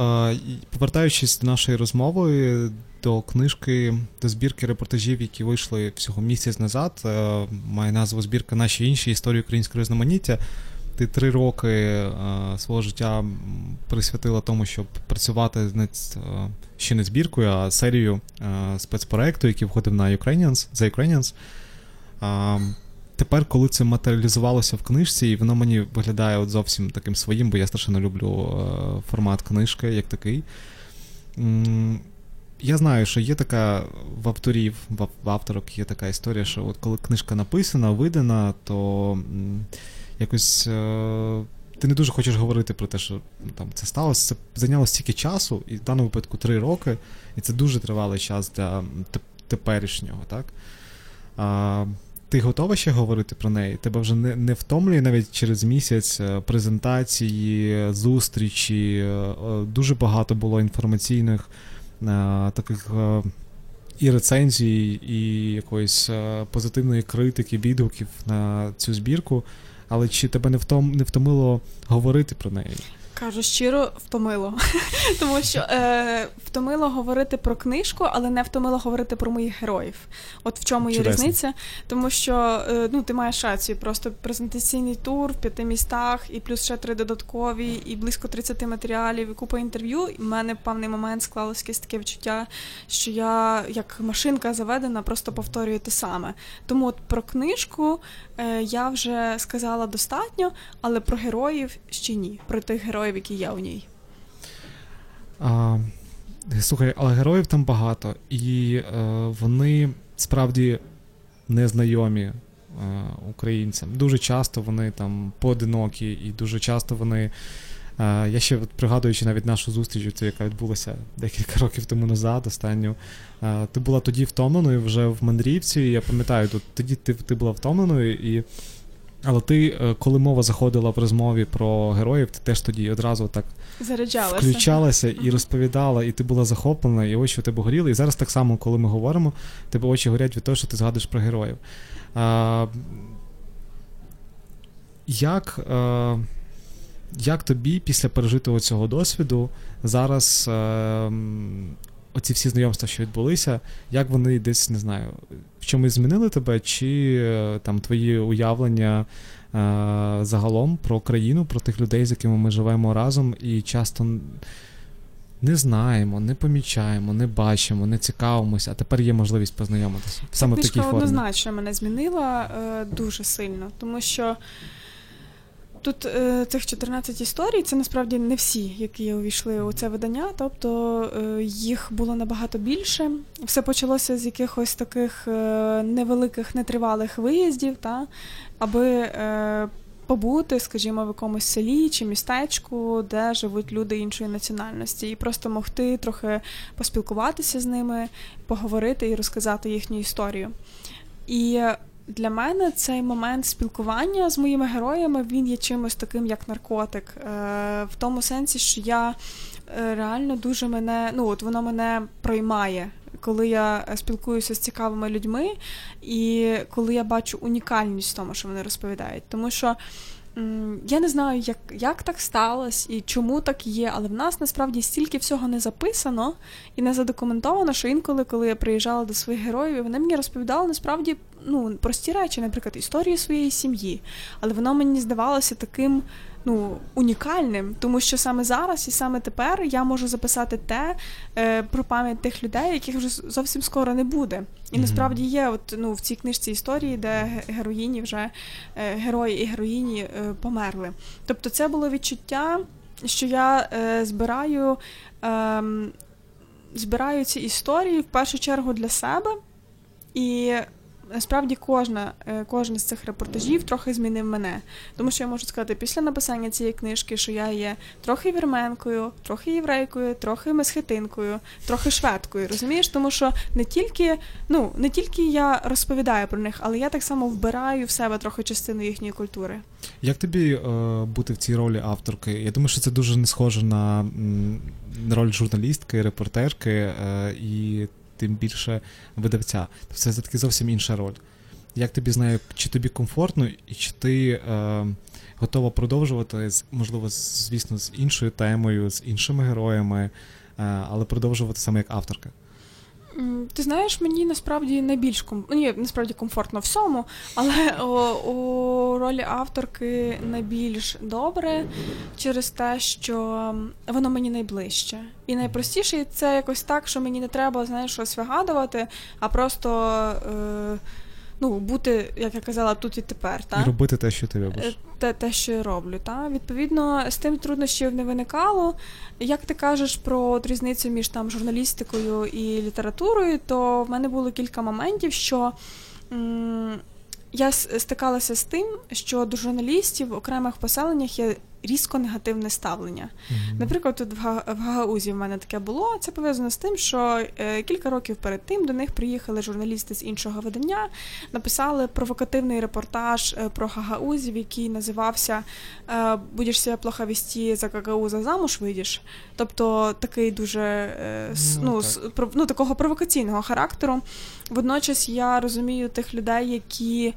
повертаючись до нашої розмови, до книжки, до збірки репортажів, які вийшли всього місяць назад, має назву збірка «Наші інші. Історії українського різноманіття». Ти три роки свого життя присвятила тому, щоб працювати не, ще не збіркою, а серією спецпроекту, який входив на Ukrainians, The Ukrainians. Тепер, коли це матеріалізувалося в книжці, і воно мені виглядає от зовсім таким своїм, бо я страшенно люблю формат книжки як такий. Я знаю, що є така в авторів, в авторок є така історія, що от коли книжка написана, видана, то якось ти не дуже хочеш говорити про те, що там це сталося. Це зайняло стільки часу, і в даному випадку три роки, і це дуже тривалий час для теперішнього, так? Ти готова ще говорити про неї? Тебе вже не, не втомлює навіть через місяць презентації, зустрічі, дуже багато було інформаційних таких і рецензій, і якоїсь позитивної критики, відгуків на цю збірку, але чи тебе не, втом, не втомило говорити про неї? Кажу щиро, втомило, тому що е, втомило говорити про книжку, але не втомило говорити про моїх героїв. От в чому є різниця, тому що е, ну, ти маєш рацію, просто презентаційний тур в п'яти містах, і плюс ще три додаткові, і близько тридцяти матеріалів, і купа інтерв'ю. І в мене в певний момент склалося якесь таке відчуття, що я, як машинка заведена, просто повторюю те саме. Тому от про книжку е, я вже сказала достатньо, але про героїв ще ні, про тих героїв, які є у ній. А, слухай, але героїв там багато, і е, вони справді незнайомі е, українцям. Дуже часто вони там поодинокі, і дуже часто вони... Е, я ще, пригадуючи навіть нашу зустріч, яка відбулася декілька років тому назад, останню, е, ти була тоді втомленою вже в мандрівці, я пам'ятаю, тут, тоді ти, ти була втомленою, і але ти, коли мова заходила в розмові про героїв, ти теж тоді одразу так заряджалася, включалася і розповідала, і ти була захоплена, і очі у тебе горіли. І зараз так само, коли ми говоримо, тебе очі горять від того, що ти згадуєш про героїв. А, як, а, як тобі після пережитого цього досвіду зараз а, оці всі знайомства, що відбулися, як вони десь, не знаю, в чомусь змінили тебе, чи там твої уявлення е- загалом про країну, про тих людей, з якими ми живемо разом, і часто не знаємо, не помічаємо, не бачимо, не цікавимося, а тепер є можливість познайомитися саме в такій формі. Книжка однозначно мене змінила е, дуже сильно, тому що тут е, цих чотирнадцять історій, це насправді не всі, які увійшли у це видання, тобто е, їх було набагато більше. Все почалося з якихось таких е, невеликих, нетривалих виїздів, та, аби е, побути, скажімо, в якомусь селі чи містечку, де живуть люди іншої національності, і просто могти трохи поспілкуватися з ними, поговорити і розказати їхню історію. І для мене цей момент спілкування з моїми героями, він є чимось таким, як наркотик. В тому сенсі, що я реально дуже мене, ну от воно мене проймає, коли я спілкуюся з цікавими людьми і коли я бачу унікальність в тому, що вони розповідають. Тому що я не знаю, як, як так сталося і чому так є, але в нас насправді стільки всього не записано і не задокументовано, що інколи, коли я приїжджала до своїх героїв, вони мені розповідали насправді ну, прості речі, наприклад, історії своєї сім'ї. Але воно мені здавалося таким ну, унікальним, тому що саме зараз і саме тепер я можу записати те е, про пам'ять тих людей, яких вже зовсім скоро не буде. І mm-hmm. насправді є от, ну, в цій книжці історії, де героїні вже, е, герої і героїні е, померли. Тобто це було відчуття, що я е, збираю, е, збираю ці історії в першу чергу для себе, і насправді кожна, кожен з цих репортажів трохи змінив мене. Тому що я можу сказати, після написання цієї книжки, що я є трохи вірменкою, трохи єврейкою, трохи месхетинкою, трохи шведкою, розумієш? Тому що не тільки, ну, не тільки я розповідаю про них, але я так само вбираю в себе трохи частину їхньої культури. Як тобі е, бути в цій ролі авторки? Я думаю, що це дуже не схоже на м, роль журналістки, репортерки е, і тим більше видавця. Це таки зовсім інша роль. Як тобі знаю, чи тобі комфортно, і чи ти е, готова продовжувати, можливо, звісно, з іншою темою, з іншими героями, е, але продовжувати саме як авторка? Ти знаєш, мені насправді найбільш ком... Ні, насправді комфортно всьому, але о, у ролі авторки найбільш добре через те, що воно мені найближче. І найпростіше це якось так, що мені не треба, знаєш, щось вигадувати, а просто е... ну, бути, як я казала, тут і тепер. Та? І робити те, що ти робиш. Те, те, що я роблю. Та? Відповідно, з тим труднощів не виникало. Як ти кажеш про різницю між там, журналістикою і літературою, то в мене було кілька моментів, що м- я стикалася з тим, що до журналістів в окремих поселеннях є різко негативне ставлення. Mm-hmm. Наприклад, тут в, Га- в Гагаузі в мене таке було. Це пов'язано з тим, що е, кілька років перед тим до них приїхали журналісти з іншого видання, написали провокативний репортаж е, про гагаузів, який називався е, «Будеш себе плохо вести, за Гагауза замуж вийдеш». Тобто такий дуже, е, с, mm-hmm. ну, с, про, ну, такого провокаційного характеру. Водночас я розумію тих людей, які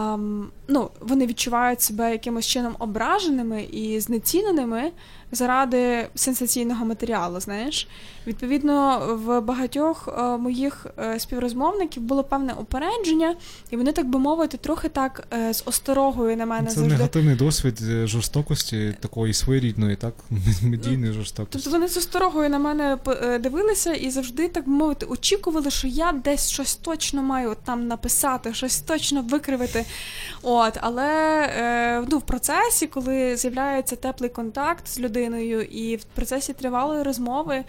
Um, ну, вони відчувають себе якимось чином ображеними і знеціненими заради сенсаційного матеріалу, знаєш. Відповідно, в багатьох uh, моїх uh, співрозмовників було певне упередження, і вони, так би мовити, трохи так uh, з осторогою на мене це завжди. Це негативний досвід жорстокості, такої своєрідної, так, медійної жорстокості. Тобто вони з осторогою на мене дивилися і завжди, так би мовити, очікували, що я десь щось точно маю там написати, щось точно викривити. От, але е, ну, в процесі, коли з'являється теплий контакт з людиною і в процесі тривалої розмови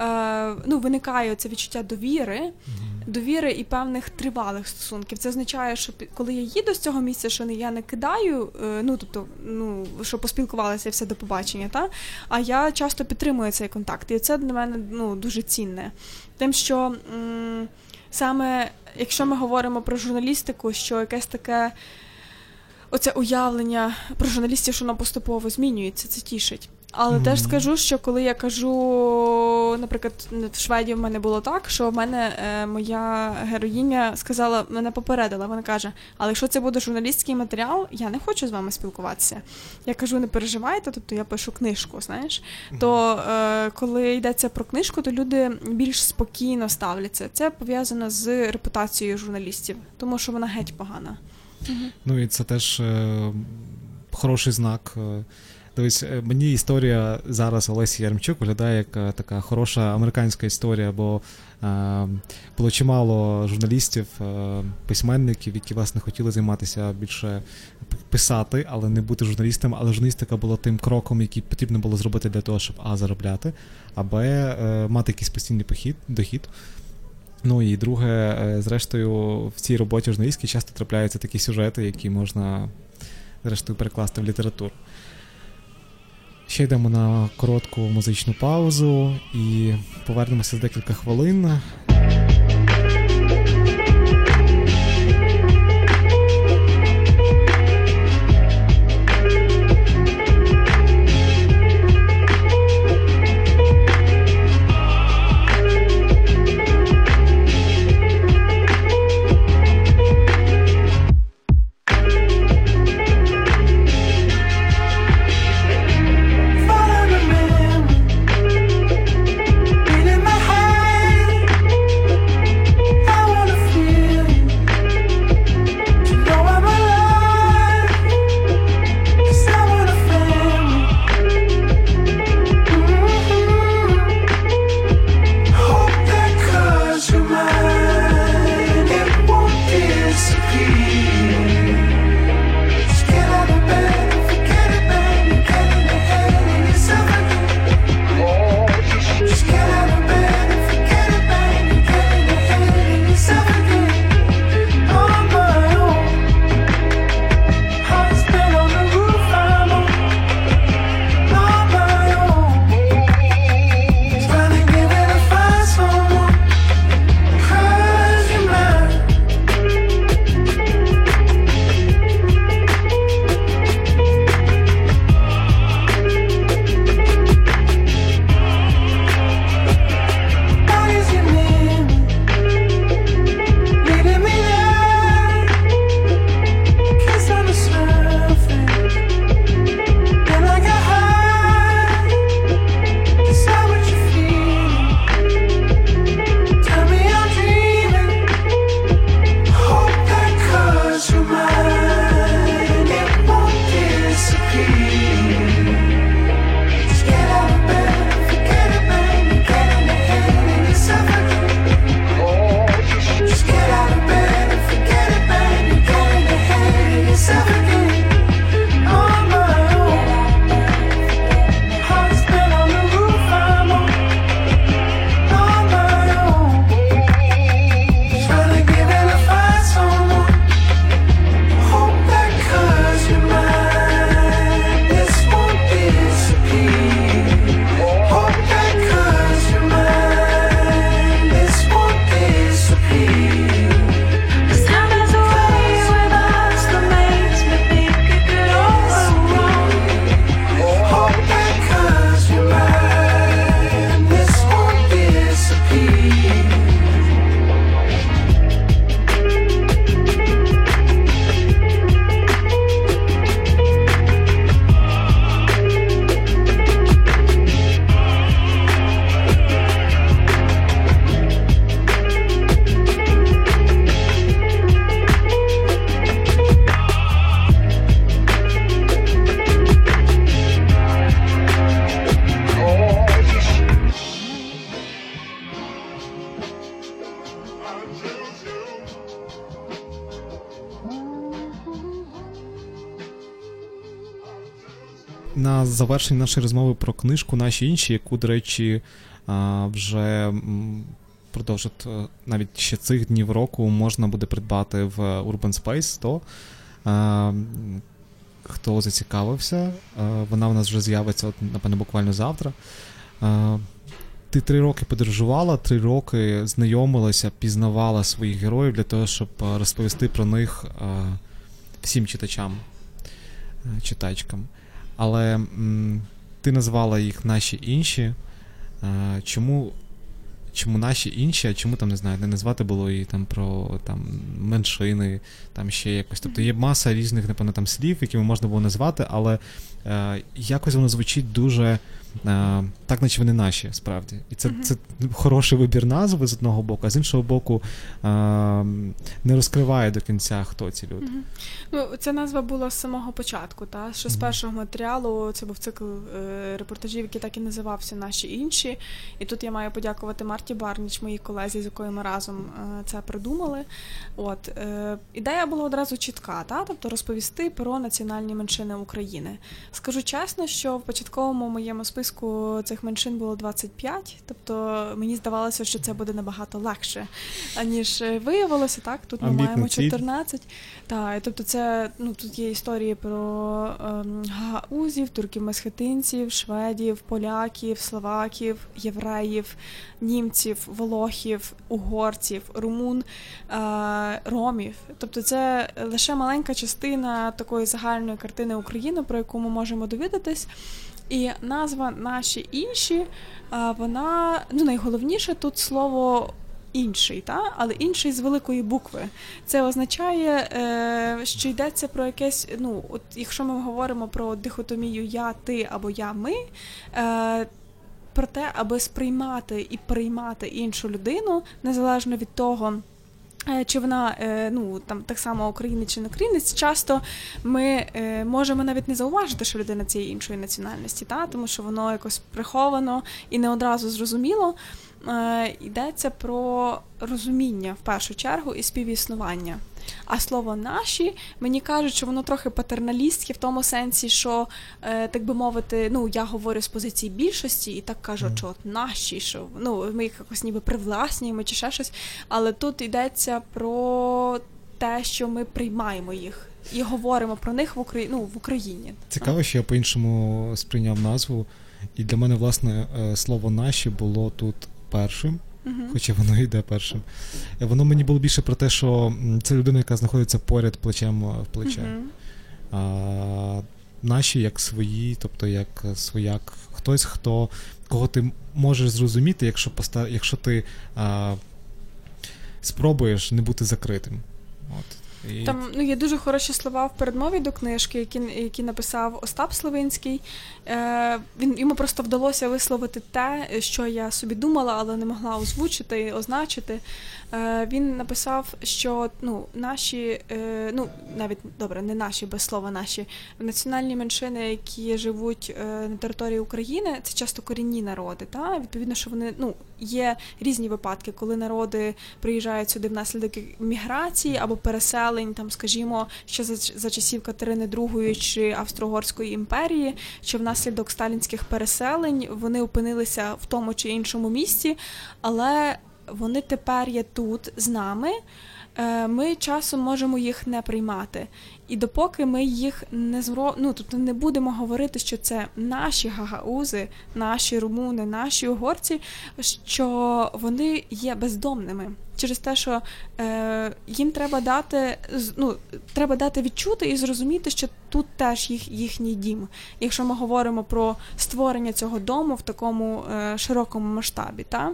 е, ну, виникає це відчуття довіри, mm-hmm. довіри і певних тривалих стосунків. Це означає, що коли я їду з цього місця, що я не кидаю, е, ну, тобто, ну, що поспілкувалися і все до побачення, та? А я часто підтримую цей контакт. І це для мене ну, дуже цінне. Тим, що м- саме якщо ми говоримо про журналістику, що якесь таке оце уявлення про журналістів, що воно поступово змінюється, це тішить. Але mm-hmm. теж скажу, що коли я кажу, наприклад, в Шведії в мене було так, що в мене е, моя героїня сказала, мене попередила, вона каже, але якщо це буде журналістський матеріал, я не хочу з вами спілкуватися. Я кажу, не переживайте, тобто я пишу книжку, знаєш. Mm-hmm. То е, коли йдеться про книжку, то люди більш спокійно ставляться. Це пов'язано з репутацією журналістів, тому що вона геть погана. Mm-hmm. Ну і це теж е, хороший знак е, Тобто мені історія зараз Олесі Яремчук виглядає як така хороша американська історія, бо е, було чимало журналістів, е, письменників, які, власне, хотіли займатися більше писати, але не бути журналістом. Але журналістика була тим кроком, який потрібно було зробити для того, щоб а. заробляти, а б. Е, мати якийсь постійний похід, дохід. Ну і друге, е, зрештою, в цій роботі журналістській часто трапляються такі сюжети, які можна, зрештою, перекласти в літературу. Ще йдемо на коротку музичну паузу і повернемося за декілька хвилин. На завершення нашої розмови про книжку «Наші інші», яку, до речі, вже продовж навіть ще цих днів року можна буде придбати в Urban Space, то хто зацікавився, вона в нас вже з'явиться, напевно, буквально завтра. Ти три роки подорожувала, три роки знайомилася, пізнавала своїх героїв для того, щоб розповісти про них всім читачам, читачкам. Але м, ти назвала їх «Наші інші». А, чому, чому «Наші інші», а чому там, не знаю, не назвати було її там про там, меншини, там ще якось. Тобто є маса різних, напевно, там слів, які можна було назвати, але а, якось воно звучить дуже так наче вони наші, справді. І це, це хороший вибір назви з одного боку, а з іншого боку не розкриває до кінця, хто ці люди. Ну, ця назва була з самого початку, та? Що з першого матеріалу, це був цикл репортажів, який так і називався «Наші інші». І тут я маю подякувати Марті Барніч, моїй колезі, з якою ми разом це придумали. От. Ідея була одразу чітка, та? Тобто розповісти про національні меншини України. Скажу чесно, що в початковому моєму списку цих меншин було двадцять п'ять, тобто мені здавалося, що це буде набагато легше, аніж виявилося, так? Тут ми Амітна маємо чотирнадцять. Так, тобто це, ну, тут є історії про ем, гагаузів, турків-месхетинців, шведів, поляків, словаків, євреїв, німців, волохів, угорців, румун, е, ромів. Тобто це лише маленька частина такої загальної картини України, про яку ми можемо довідатись. І назва «Наші інші», вона, ну, найголовніше тут слово «інший», та? Але «інший» з великої букви. Це означає, що йдеться про якесь, ну, от якщо ми говоримо про дихотомію «я, ти» або «я, ми», про те, аби сприймати і приймати іншу людину, незалежно від того, чи вона, ну, там, так само українець чи не українець, часто ми можемо навіть не зауважити, що людина цієї іншої національності, та? Тому що воно якось приховано і не одразу зрозуміло. Йдеться про розуміння, в першу чергу, і співіснування. А слово «наші», мені кажуть, що воно трохи патерналістське в тому сенсі, що, так би мовити, ну, я говорю з позиції більшості і так кажу, що от «наші», що, ну, ми їх якось ніби привласнюємо чи ще щось, але тут йдеться про те, що ми приймаємо їх і говоримо про них в Украї... ну, в Україні. Цікаво, що я по-іншому сприйняв назву, і для мене, власне, слово «наші» було тут першим, uh-huh. хоча воно йде першим. Воно мені було більше про те, що це людина, яка знаходиться поряд плечем в плече. Uh-huh. А, наші як свої, тобто як свояк, хтось, хто, кого ти можеш зрозуміти, якщо, поста... якщо ти а, спробуєш не бути закритим. От. І... Там, ну, є дуже хороші слова в передмові до книжки, які, які написав Остап Словинський. Е, він, йому просто вдалося висловити те, що я собі думала, але не могла озвучити, означити. Е, він написав, що, ну, наші, е, ну, навіть, добре, не наші, без слова наші, національні меншини, які живуть е, на території України, це часто корінні народи, та? Відповідно, що вони, ну, є різні випадки, коли народи приїжджають сюди внаслідок міграції або переселення, там, скажімо, ще за, за часів Катерини другої чи Австро-Угорської імперії, чи внаслідок сталінських переселень вони опинилися в тому чи іншому місці, але вони тепер є тут з нами, ми часом можемо їх не приймати. І допоки ми їх не зро... ну, тобто не будемо говорити, що це наші гагаузи, наші румуни, наші угорці, що вони є бездомними. Через те, що е, їм треба дати, ну, треба дати відчути і зрозуміти, що тут теж їх, їхній дім. Якщо ми говоримо про створення цього дому в такому е, широкому масштабі, та?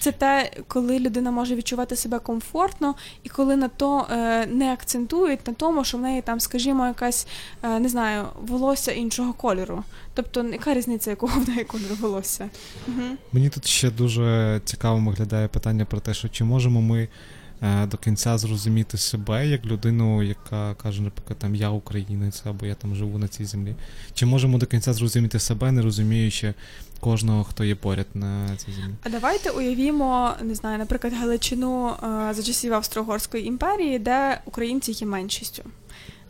Це те, коли людина може відчувати себе комфортно і коли на то е, не акцентують на тому, що в неї там, скажімо, якась, е, не знаю, волосся іншого кольору. Тобто, яка різниця, якого в неї кольору волосся? Угу. Мені тут ще дуже цікаво виглядає питання про те, що чи можемо ми е, до кінця зрозуміти себе як людину, яка каже, наприклад, там, я українець або я там живу на цій землі. Чи можемо до кінця зрозуміти себе, не розуміючи кожного, хто є поряд на цій землі. А давайте уявімо, не знаю, наприклад, Галичину за часів Австро-Угорської імперії, де українці є меншістю.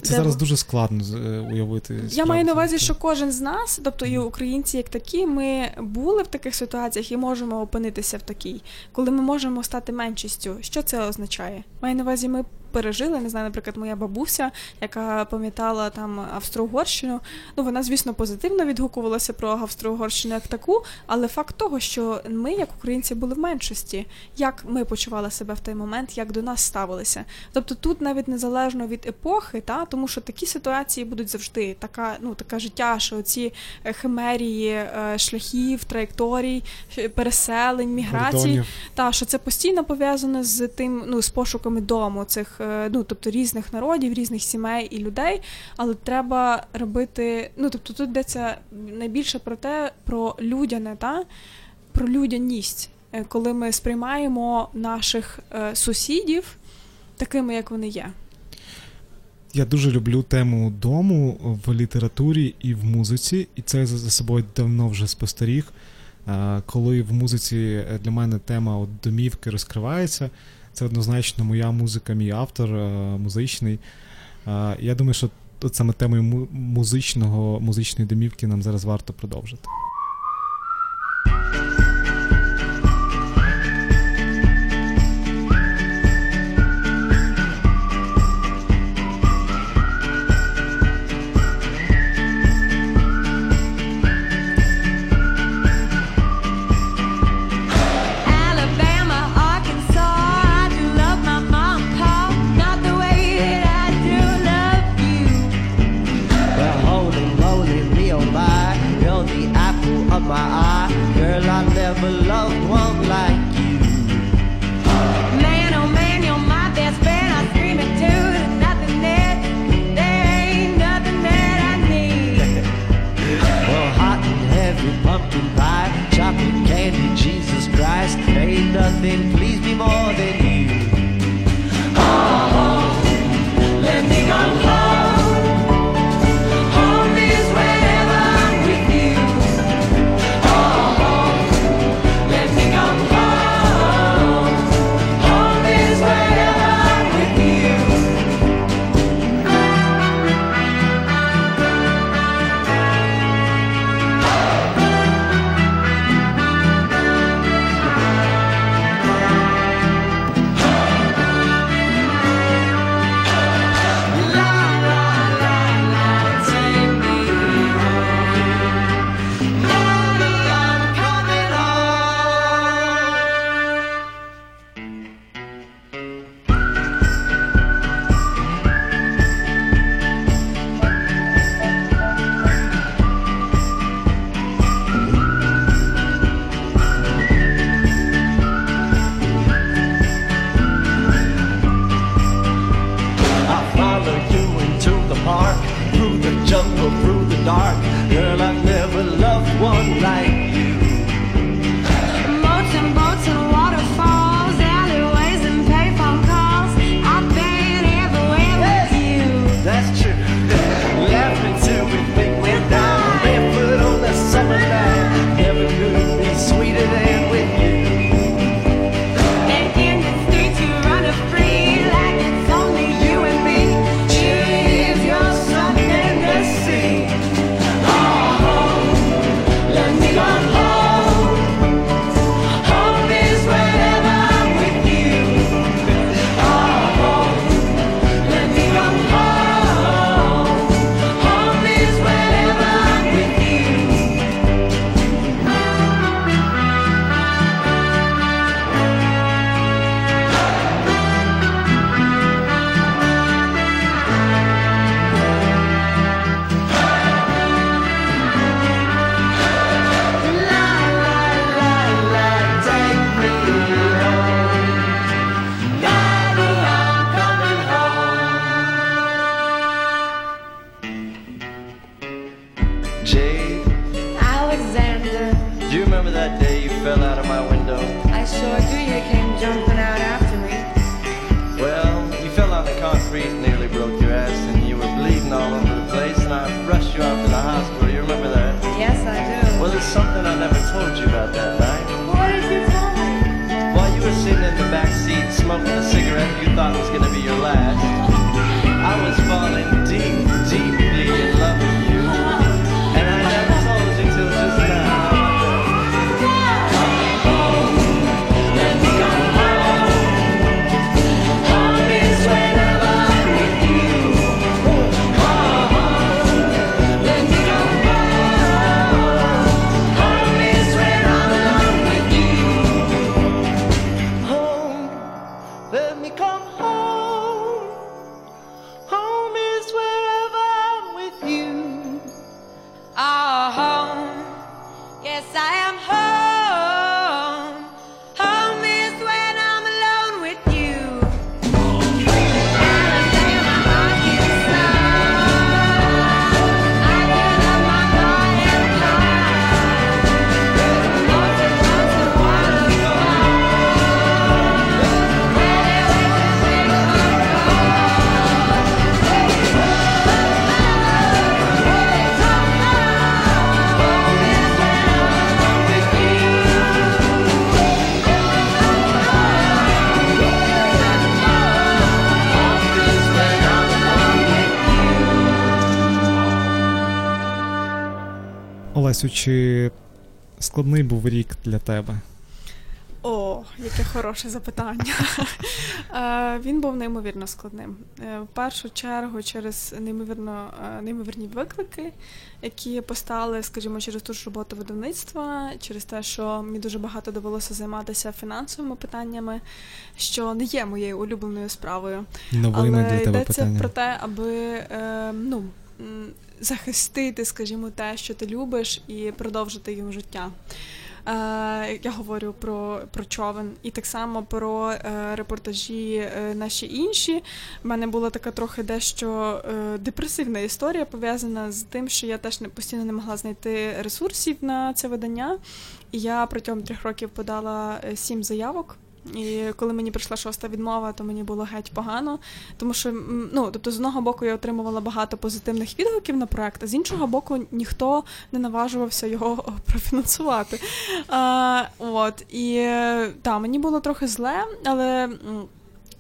Це де... зараз дуже складно уявити. Я справді. Маю на увазі, що кожен з нас, тобто і українці як такі, ми були в таких ситуаціях і можемо опинитися в такій, коли ми можемо стати меншістю. Що це означає? Маю на увазі, ми пережили, не знаю, наприклад, моя бабуся, яка пам'ятала там Австро-Угорщину, ну, вона, звісно, позитивно відгукувалася про Австро-Угорщину як таку, але факт того, що ми, як українці, були в меншості, як ми почували себе в той момент, як до нас ставилися. Тобто тут навіть незалежно від епохи, та, тому що такі ситуації будуть завжди, така, ну, така життя, що ці химерії шляхів, траєкторій, переселень, міграцій, та, що це постійно пов'язано з тим, ну, з пошуками дому, цих ну, тобто різних народів, різних сімей і людей, але треба робити, ну, тобто тут йдеться найбільше про те, про людяне, та, про людяність, коли ми сприймаємо наших сусідів такими, як вони є. Я дуже люблю тему дому в літературі і в музиці, і це за собою давно вже спостеріг. Коли в музиці для мене тема от домівки розкривається, це однозначно моя музика, мій автор музичний. Я думаю, що от саме темою музичного, музичної домівки нам зараз варто продовжити. Let me go. Олесю, чи складний був рік для тебе? О, яке хороше запитання. Він був неймовірно складним. В першу чергу через неймовірно, неймовірні виклики, які постали, скажімо, через ту ж роботу видавництва, через те, що мені дуже багато довелося займатися фінансовими питаннями, що не є моєю улюбленою справою. Новими Але для тебе йдеться питання. Про те, аби, ну, захистити, скажімо, те, що ти любиш, і продовжити їм життя. Я говорю про, про «Човен» і так само про е, репортажі е, наші інші. У мене була така трохи дещо е, депресивна історія, пов'язана з тим, що я теж не, постійно не могла знайти ресурсів на це видання. І я протягом трьох років подала сім заявок. І коли мені прийшла шоста відмова, то мені було геть погано, тому що, ну, тобто, з одного боку я отримувала багато позитивних відгуків на проект, а з іншого боку ніхто не наважувався його профінансувати. А, от, і, та, мені було трохи зле, але...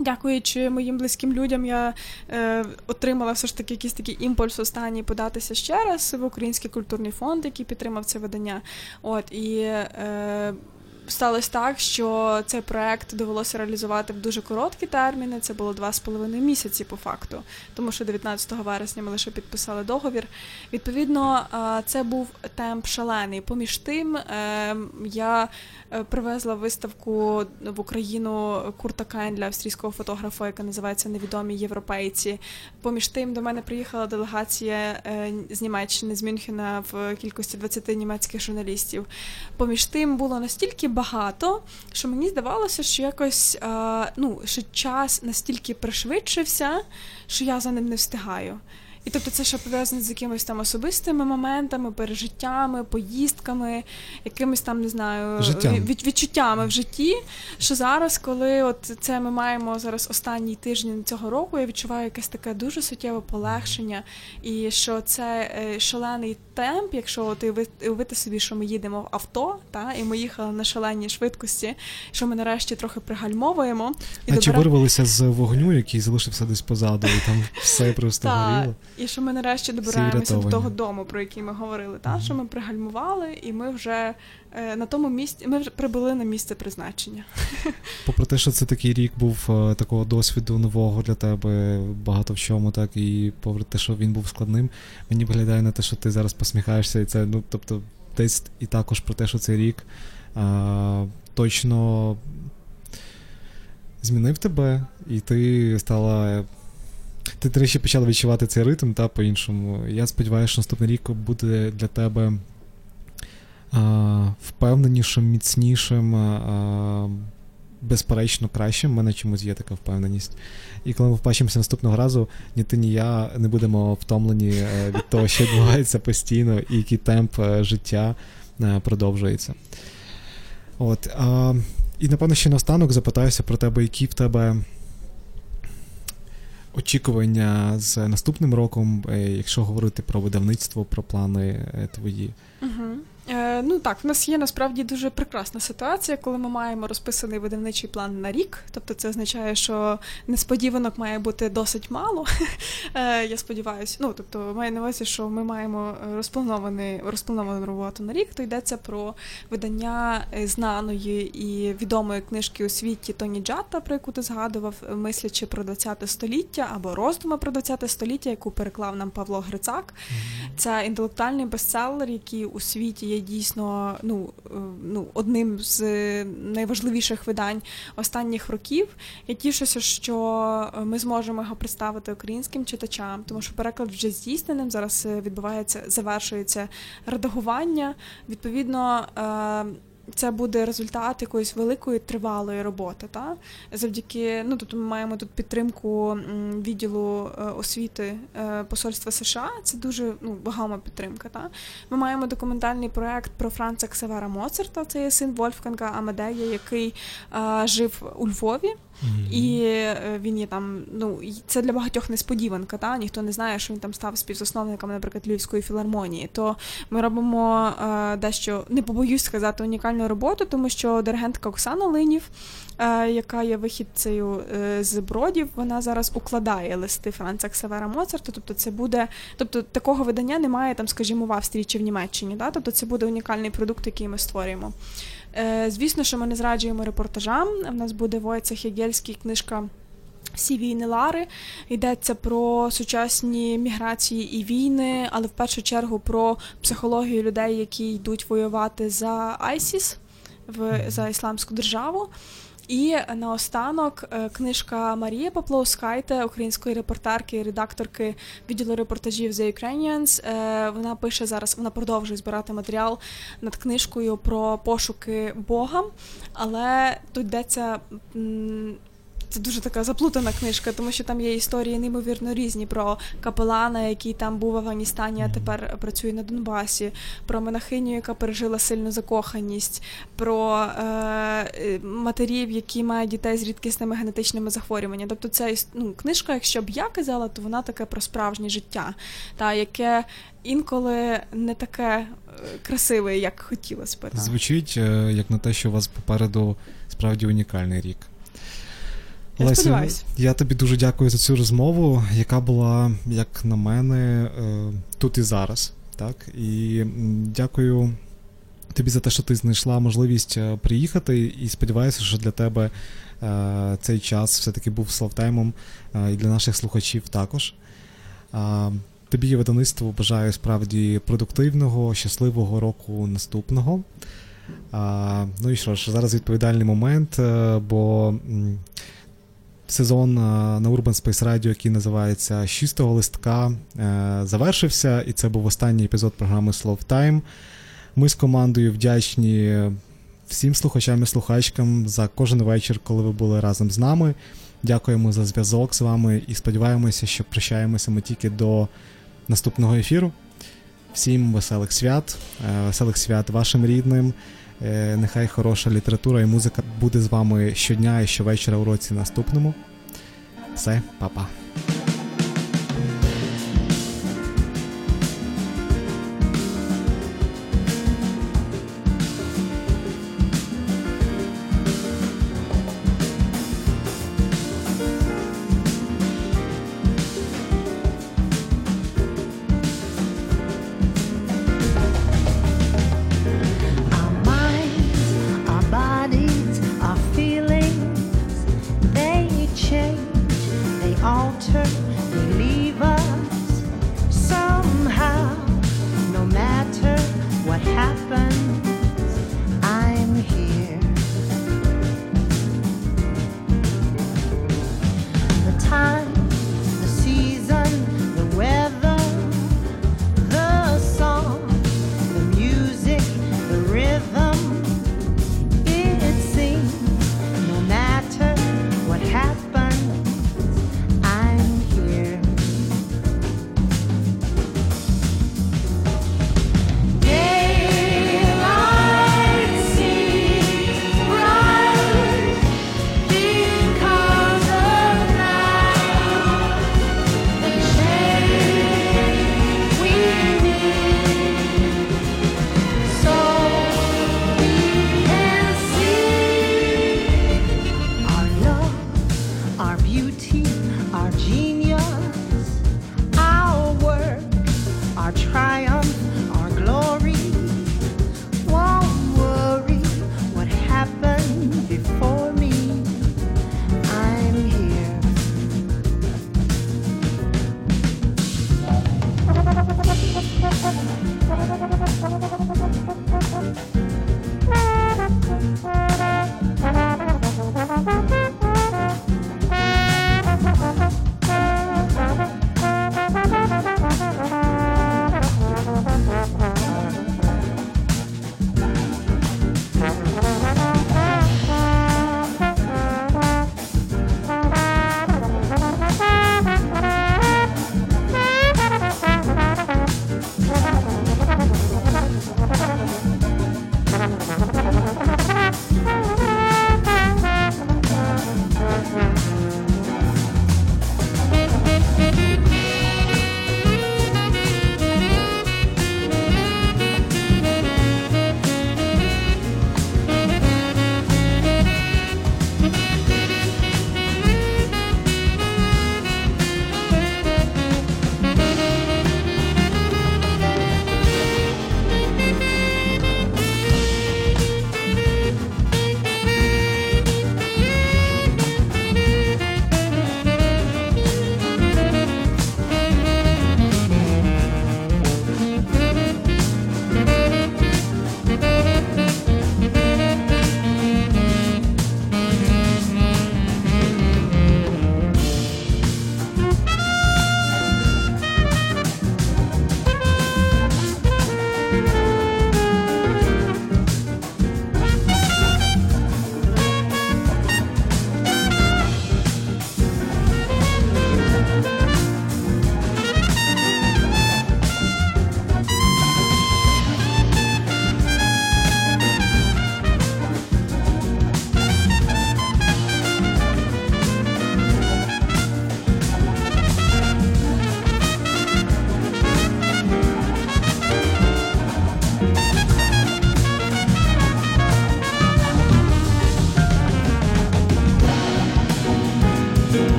Дякуючи моїм близьким людям, я е, отримала все ж таки якийсь такий імпульс останній податися ще раз в Український культурний фонд, який підтримав це видання. От, і... Е, Сталося так, що цей проект довелося реалізувати в дуже короткі терміни, це було два з половиною місяці по факту, тому що дев'ятнадцятого вересня ми лише підписали договір. Відповідно, це був темп шалений. Поміж тим, я привезла виставку в Україну Курта Кейнля, австрійського фотографа, яка називається «Невідомі європейці». Поміж тим, до мене приїхала делегація з Німеччини, з Мюнхена, в кількості двадцяти німецьких журналістів. Поміж тим, було настільки багато, що мені здавалося, що якось, ну, що час настільки пришвидшився, що я за ним не встигаю. І, тобто, це ще пов'язано з якимись там особистими моментами, пережиттями, поїздками, якимись там, не знаю, від, відчуттями в житті, що зараз, коли от це ми маємо зараз останній тиждень цього року, я відчуваю якесь таке дуже суттєве полегшення, і що це шалений темп, якщо ти уявити собі, що ми їдемо в авто, та, і ми їхали на шаленій швидкості, що ми нарешті трохи пригальмовуємо. І а добра... чи вирвалися з вогню, який залишився десь позаду, і там все просто горіло? І що ми нарешті добираємося до того дому, про який ми говорили, та, що ми пригальмували, і ми вже е, на тому місці, ми вже прибули на місце призначення. Попри те, що це такий рік був е, такого досвіду нового для тебе, багато в чому, так, і попри те, що він був складним, мені виглядає на те, що ти зараз посміхаєшся, і це, ну, тобто, десь і також про те, що цей рік е, точно змінив тебе, і ти стала... Ти трішки почала відчувати цей ритм, та, по-іншому. Я сподіваюся, що наступний рік буде для тебе а, впевненішим, міцнішим, а, безперечно кращим. У мене чомусь є така впевненість. І коли ми побачимося наступного разу, ні ти, ні я не будемо втомлені від того, що відбувається постійно і який темп життя продовжується. От, а, і, напевно, ще наостанок запитаюся про тебе, які в тебе... очікування з наступним роком, якщо говорити про видавництво, про плани твої? Угу. Е, ну так, в нас є насправді дуже прекрасна ситуація, коли ми маємо розписаний видавничий план на рік. Тобто це означає, що несподіванок має бути досить мало. Е, я сподіваюся. Ну, тобто, маю на увазі, що ми маємо розплановану, розплановану роботу на рік, то йдеться про видання знаної і відомої книжки у світі Тоні Джата, про яку ти згадував, мислячи про двадцяте століття або роздуми про двадцяте століття, яку переклав нам Павло Грицак. Mm-hmm. Це інтелектуальний бестселер, який у світі є дійсно, ну, ну, одним з найважливіших видань останніх років. Я тішуся, що ми зможемо його представити українським читачам, тому що переклад вже здійснений, зараз відбувається, завершується редагування. Відповідно, це буде результат якоїсь великої тривалої роботи, та? Завдяки, ну, тобто ми маємо тут підтримку відділу освіти посольства США, це дуже, ну, вагома підтримка, та? Ми маємо документальний проект про Франца Ксавера Моцарта, це є син Вольфганга Амадея, який а, жив у Львові. Mm-hmm. І він є там, ну, це для багатьох несподіванка, та? Ніхто не знає, що він там став співзасновником, наприклад, Львівської філармонії. То ми робимо а, дещо, не побоюсь сказати, унікальну театральну роботу, тому що диригентка Оксана Линів, яка є вихідцею з Бродів, вона зараз укладає листи Франца Ксавера Моцарта, тобто це буде, тобто такого видання немає там, скажімо, в Австрії чи в Німеччині, да? Тобто це буде унікальний продукт, який ми створюємо. Звісно, що ми не зраджуємо репортажам, у нас буде Войцех Єгельський, книжка «Всі війни Лари». Йдеться про сучасні міграції і війни, але в першу чергу про психологію людей, які йдуть воювати за ISIS, за Ісламську державу. І наостанок книжка Марії Поплоускайте, української репортерки і редакторки відділу репортажів The Ukrainians. Вона пише зараз, вона продовжує збирати матеріал над книжкою про пошуки Бога, але тут йдеться... Це дуже така заплутана книжка, тому що там є історії неймовірно різні про капелана, який там був в Афганістані, а тепер працює на Донбасі, про монахиню, яка пережила сильну закоханість, про е- матерів, які мають дітей з рідкісними генетичними захворюваннями. Тобто це ну, книжка, якщо б я казала, то вона таке про справжнє життя, та, яке інколи не таке красиве, як хотілося б. Та. Звучить як на те, що у вас попереду справді унікальний рік. Леся, я тобі дуже дякую за цю розмову, яка була, як на мене, тут і зараз. Так? І дякую тобі за те, що ти знайшла можливість приїхати, і сподіваюся, що для тебе цей час все-таки був словтаймом, і для наших слухачів також. Тобі і видавництву бажаю справді продуктивного, щасливого року наступного. Ну і що ж, зараз відповідальний момент, бо... Сезон на Urban Space Radio, який називається «Шістого листка», завершився, і це був останній епізод програми Slow Time. Ми з командою вдячні всім слухачам і слухачкам за кожен вечір, коли ви були разом з нами. Дякуємо за зв'язок з вами і сподіваємося, що прощаємося ми тільки до наступного ефіру. Всім веселих свят, веселих свят вашим рідним. Нехай хороша література і музика буде з вами щодня і щовечора у році наступному. Все, па-па. We'll be right back.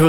You're